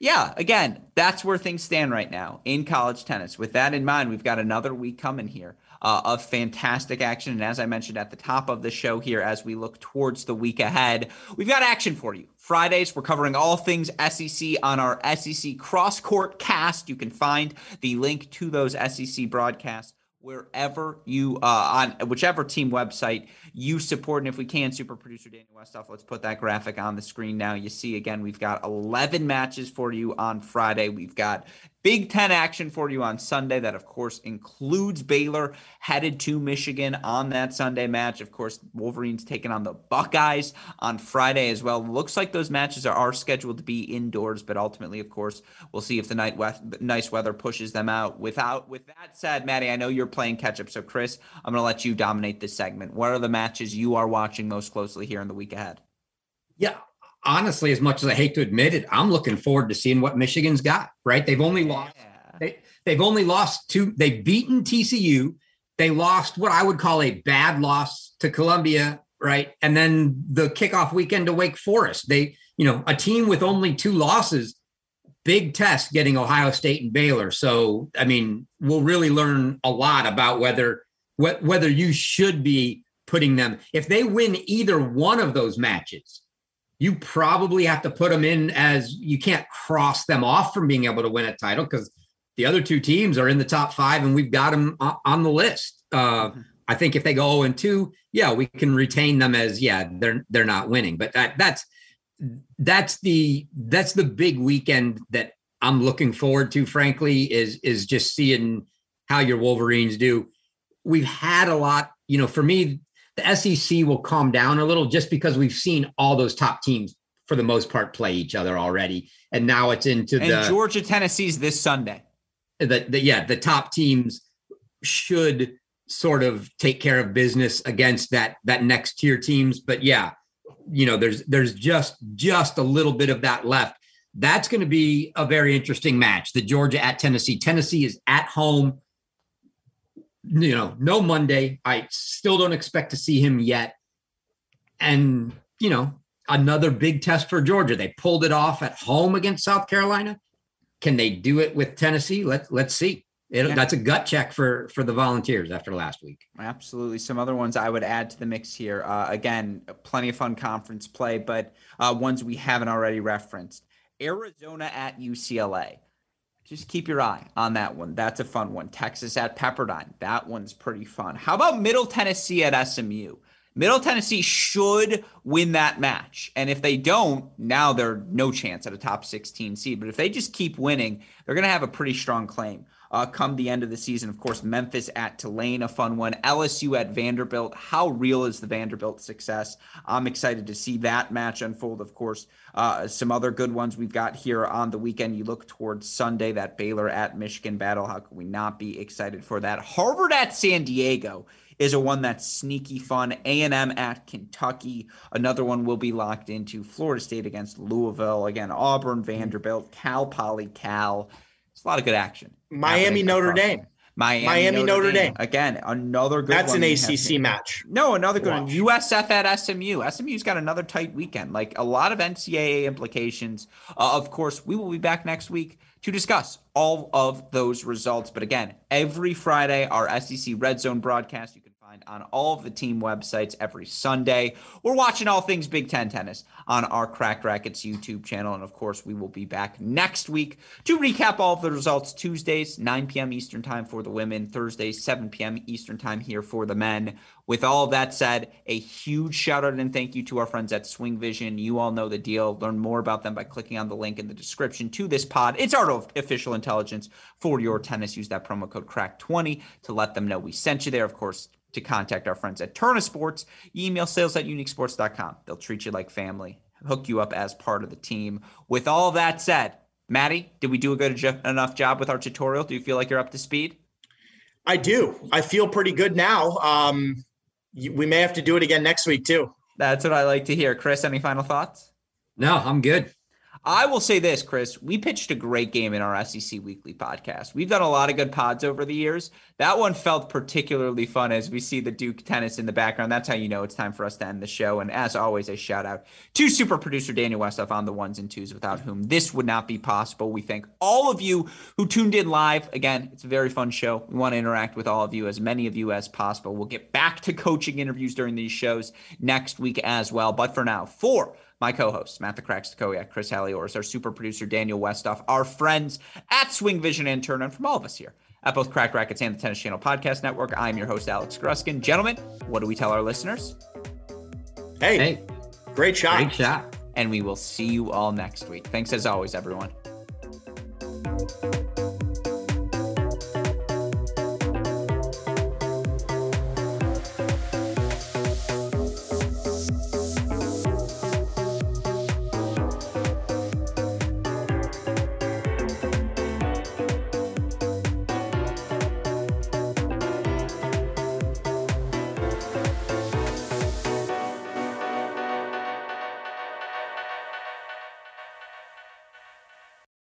Yeah, again, that's where things stand right now in college tennis. With that in mind, we've got another week coming here uh, of fantastic action. And as I mentioned at the top of the show here, as we look towards the week ahead, we've got action for you. Fridays, we're covering all things S E C on our S E C Cross Court Cast. You can find the link to those S E C broadcasts wherever you uh, on whichever team website you support. And if we can, super producer Daniel Westhoff, let's put that graphic on the screen now. You see, again, we've got eleven matches for you on Friday. We've got Big Ten action for you on Sunday. That, of course, includes Baylor headed to Michigan on that Sunday match. Of course, Wolverines taking on the Buckeyes on Friday as well. Looks like those matches are, are scheduled to be indoors, but ultimately, of course, we'll see if the night west, nice weather pushes them out. Without, with that said, Maddie, I know you're playing catch-up, so Chris, I'm going to let you dominate this segment. What are the matches you are watching most closely here in the week ahead? Yeah. Honestly, as much as I hate to admit it, I'm looking forward to seeing what Michigan's got, right? They've only lost, yeah. they, they've only lost two, they've beaten T C U. They lost what I would call a bad loss to Columbia, right? And then the kickoff weekend to Wake Forest, they, you know, a team with only two losses, big test getting Ohio State and Baylor. So, I mean, we'll really learn a lot about whether, wh- whether you should be putting them, if they win either one of those matches, you probably have to put them in as you can't cross them off from being able to win a title because the other two teams are in the top five and we've got them on the list. Uh, I think if they go oh and two, yeah, we can retain them as, yeah, they're they're not winning. But that, that's that's the that's the big weekend that I'm looking forward to, frankly, is is just seeing how your Wolverines do. We've had a lot, you know, for me, the S E C will calm down a little just because we've seen all those top teams for the most part play each other already. And now it's into and the Georgia, Tennessee's this Sunday. The, the, yeah, the top teams should sort of take care of business against that, that next tier teams. But yeah, you know, there's, there's just, just a little bit of that left. That's going to be a very interesting match. The Georgia at Tennessee. Tennessee is at home. You know, no Monday. I still don't expect to see him yet. And, you know, another big test for Georgia. They pulled it off at home against South Carolina. Can they do it with Tennessee? Let, let's see. It, yeah. That's a gut check for, for the Volunteers after last week. Absolutely. Some other ones I would add to the mix here. Uh, again, plenty of fun conference play, but uh, ones we haven't already referenced. Arizona at U C L A. Just keep your eye on that one. That's a fun one. Texas at Pepperdine. That one's pretty fun. How about Middle Tennessee at S M U? Middle Tennessee should win that match. And if they don't, now they're no chance at a top sixteen seed. But if they just keep winning, they're going to have a pretty strong claim uh, come the end of the season. Of course, Memphis at Tulane, a fun one. L S U at Vanderbilt. How real is the Vanderbilt success? I'm excited to see that match unfold. Of course, uh, some other good ones we've got here on the weekend. You look towards Sunday, that Baylor at Michigan battle. How can we not be excited for that? Harvard at San Diego is a one that's sneaky fun. A and M at Kentucky. Another one we'll be locked into. Florida State against Louisville. Again, Auburn, Vanderbilt, Cal Poly, Cal. It's a lot of good action. Miami, Notre Dame. Miami, Miami Notre, Notre Dame. Dame. Again, another good that's one. That's an A C C match. No, another good Watch. one. U S F at S M U. S M U's got another tight weekend. Like a lot of N C double A implications. Uh, of course, we will be back next week to discuss all of those results. But again, every Friday, our S E C Red Zone broadcast, you can find on all of the team websites every Sunday. We're watching all things Big Ten tennis on our Cracked Racquets YouTube channel. And of course, we will be back next week to recap all of the results. Tuesdays, nine p.m. Eastern time for the women. Thursdays, seven p.m. Eastern time here for the men. With all of that said, a huge shout out and thank you to our friends at Swing Vision. You all know the deal. Learn more about them by clicking on the link in the description to this pod. It's our official intelligence for your tennis. Use that promo code crack twenty to let them know we sent you there. Of course, to contact our friends at Tourna Sports, email sales at unique sports dot com. They'll treat you like family, hook you up as part of the team. With all that said, Maddie, did we do a good enough job with our tutorial? Do you feel like you're up to speed? I do. I feel pretty good now. Um, We may have to do it again next week, too. That's what I like to hear. Chris, any final thoughts? No, I'm good. I will say this, Chris. We pitched a great game in our S E C Weekly podcast. We've done a lot of good pods over the years. That one felt particularly fun as we see the Duke tennis in the background. That's how you know it's time for us to end the show. And as always, a shout out to super producer Daniel Westhoff on the ones and twos, without whom this would not be possible. We thank all of you who tuned in live. Again, it's a very fun show. We want to interact with all of you, as many of you as possible. We'll get back to coaching interviews during these shows next week as well. But for now, for my co-hosts, Matt the Crack Stokowiak, Chris Hallioras, our super producer, Daniel Westhoff, our friends at Swing Vision and Tourna, and from all of us here at both Cracked Racquets and the Tennis Channel Podcast Network, I'm your host, Alex Gruskin. Gentlemen, what do we tell our listeners? Hey, hey. Great shot. Great shot. And we will see you all next week. Thanks as always, everyone.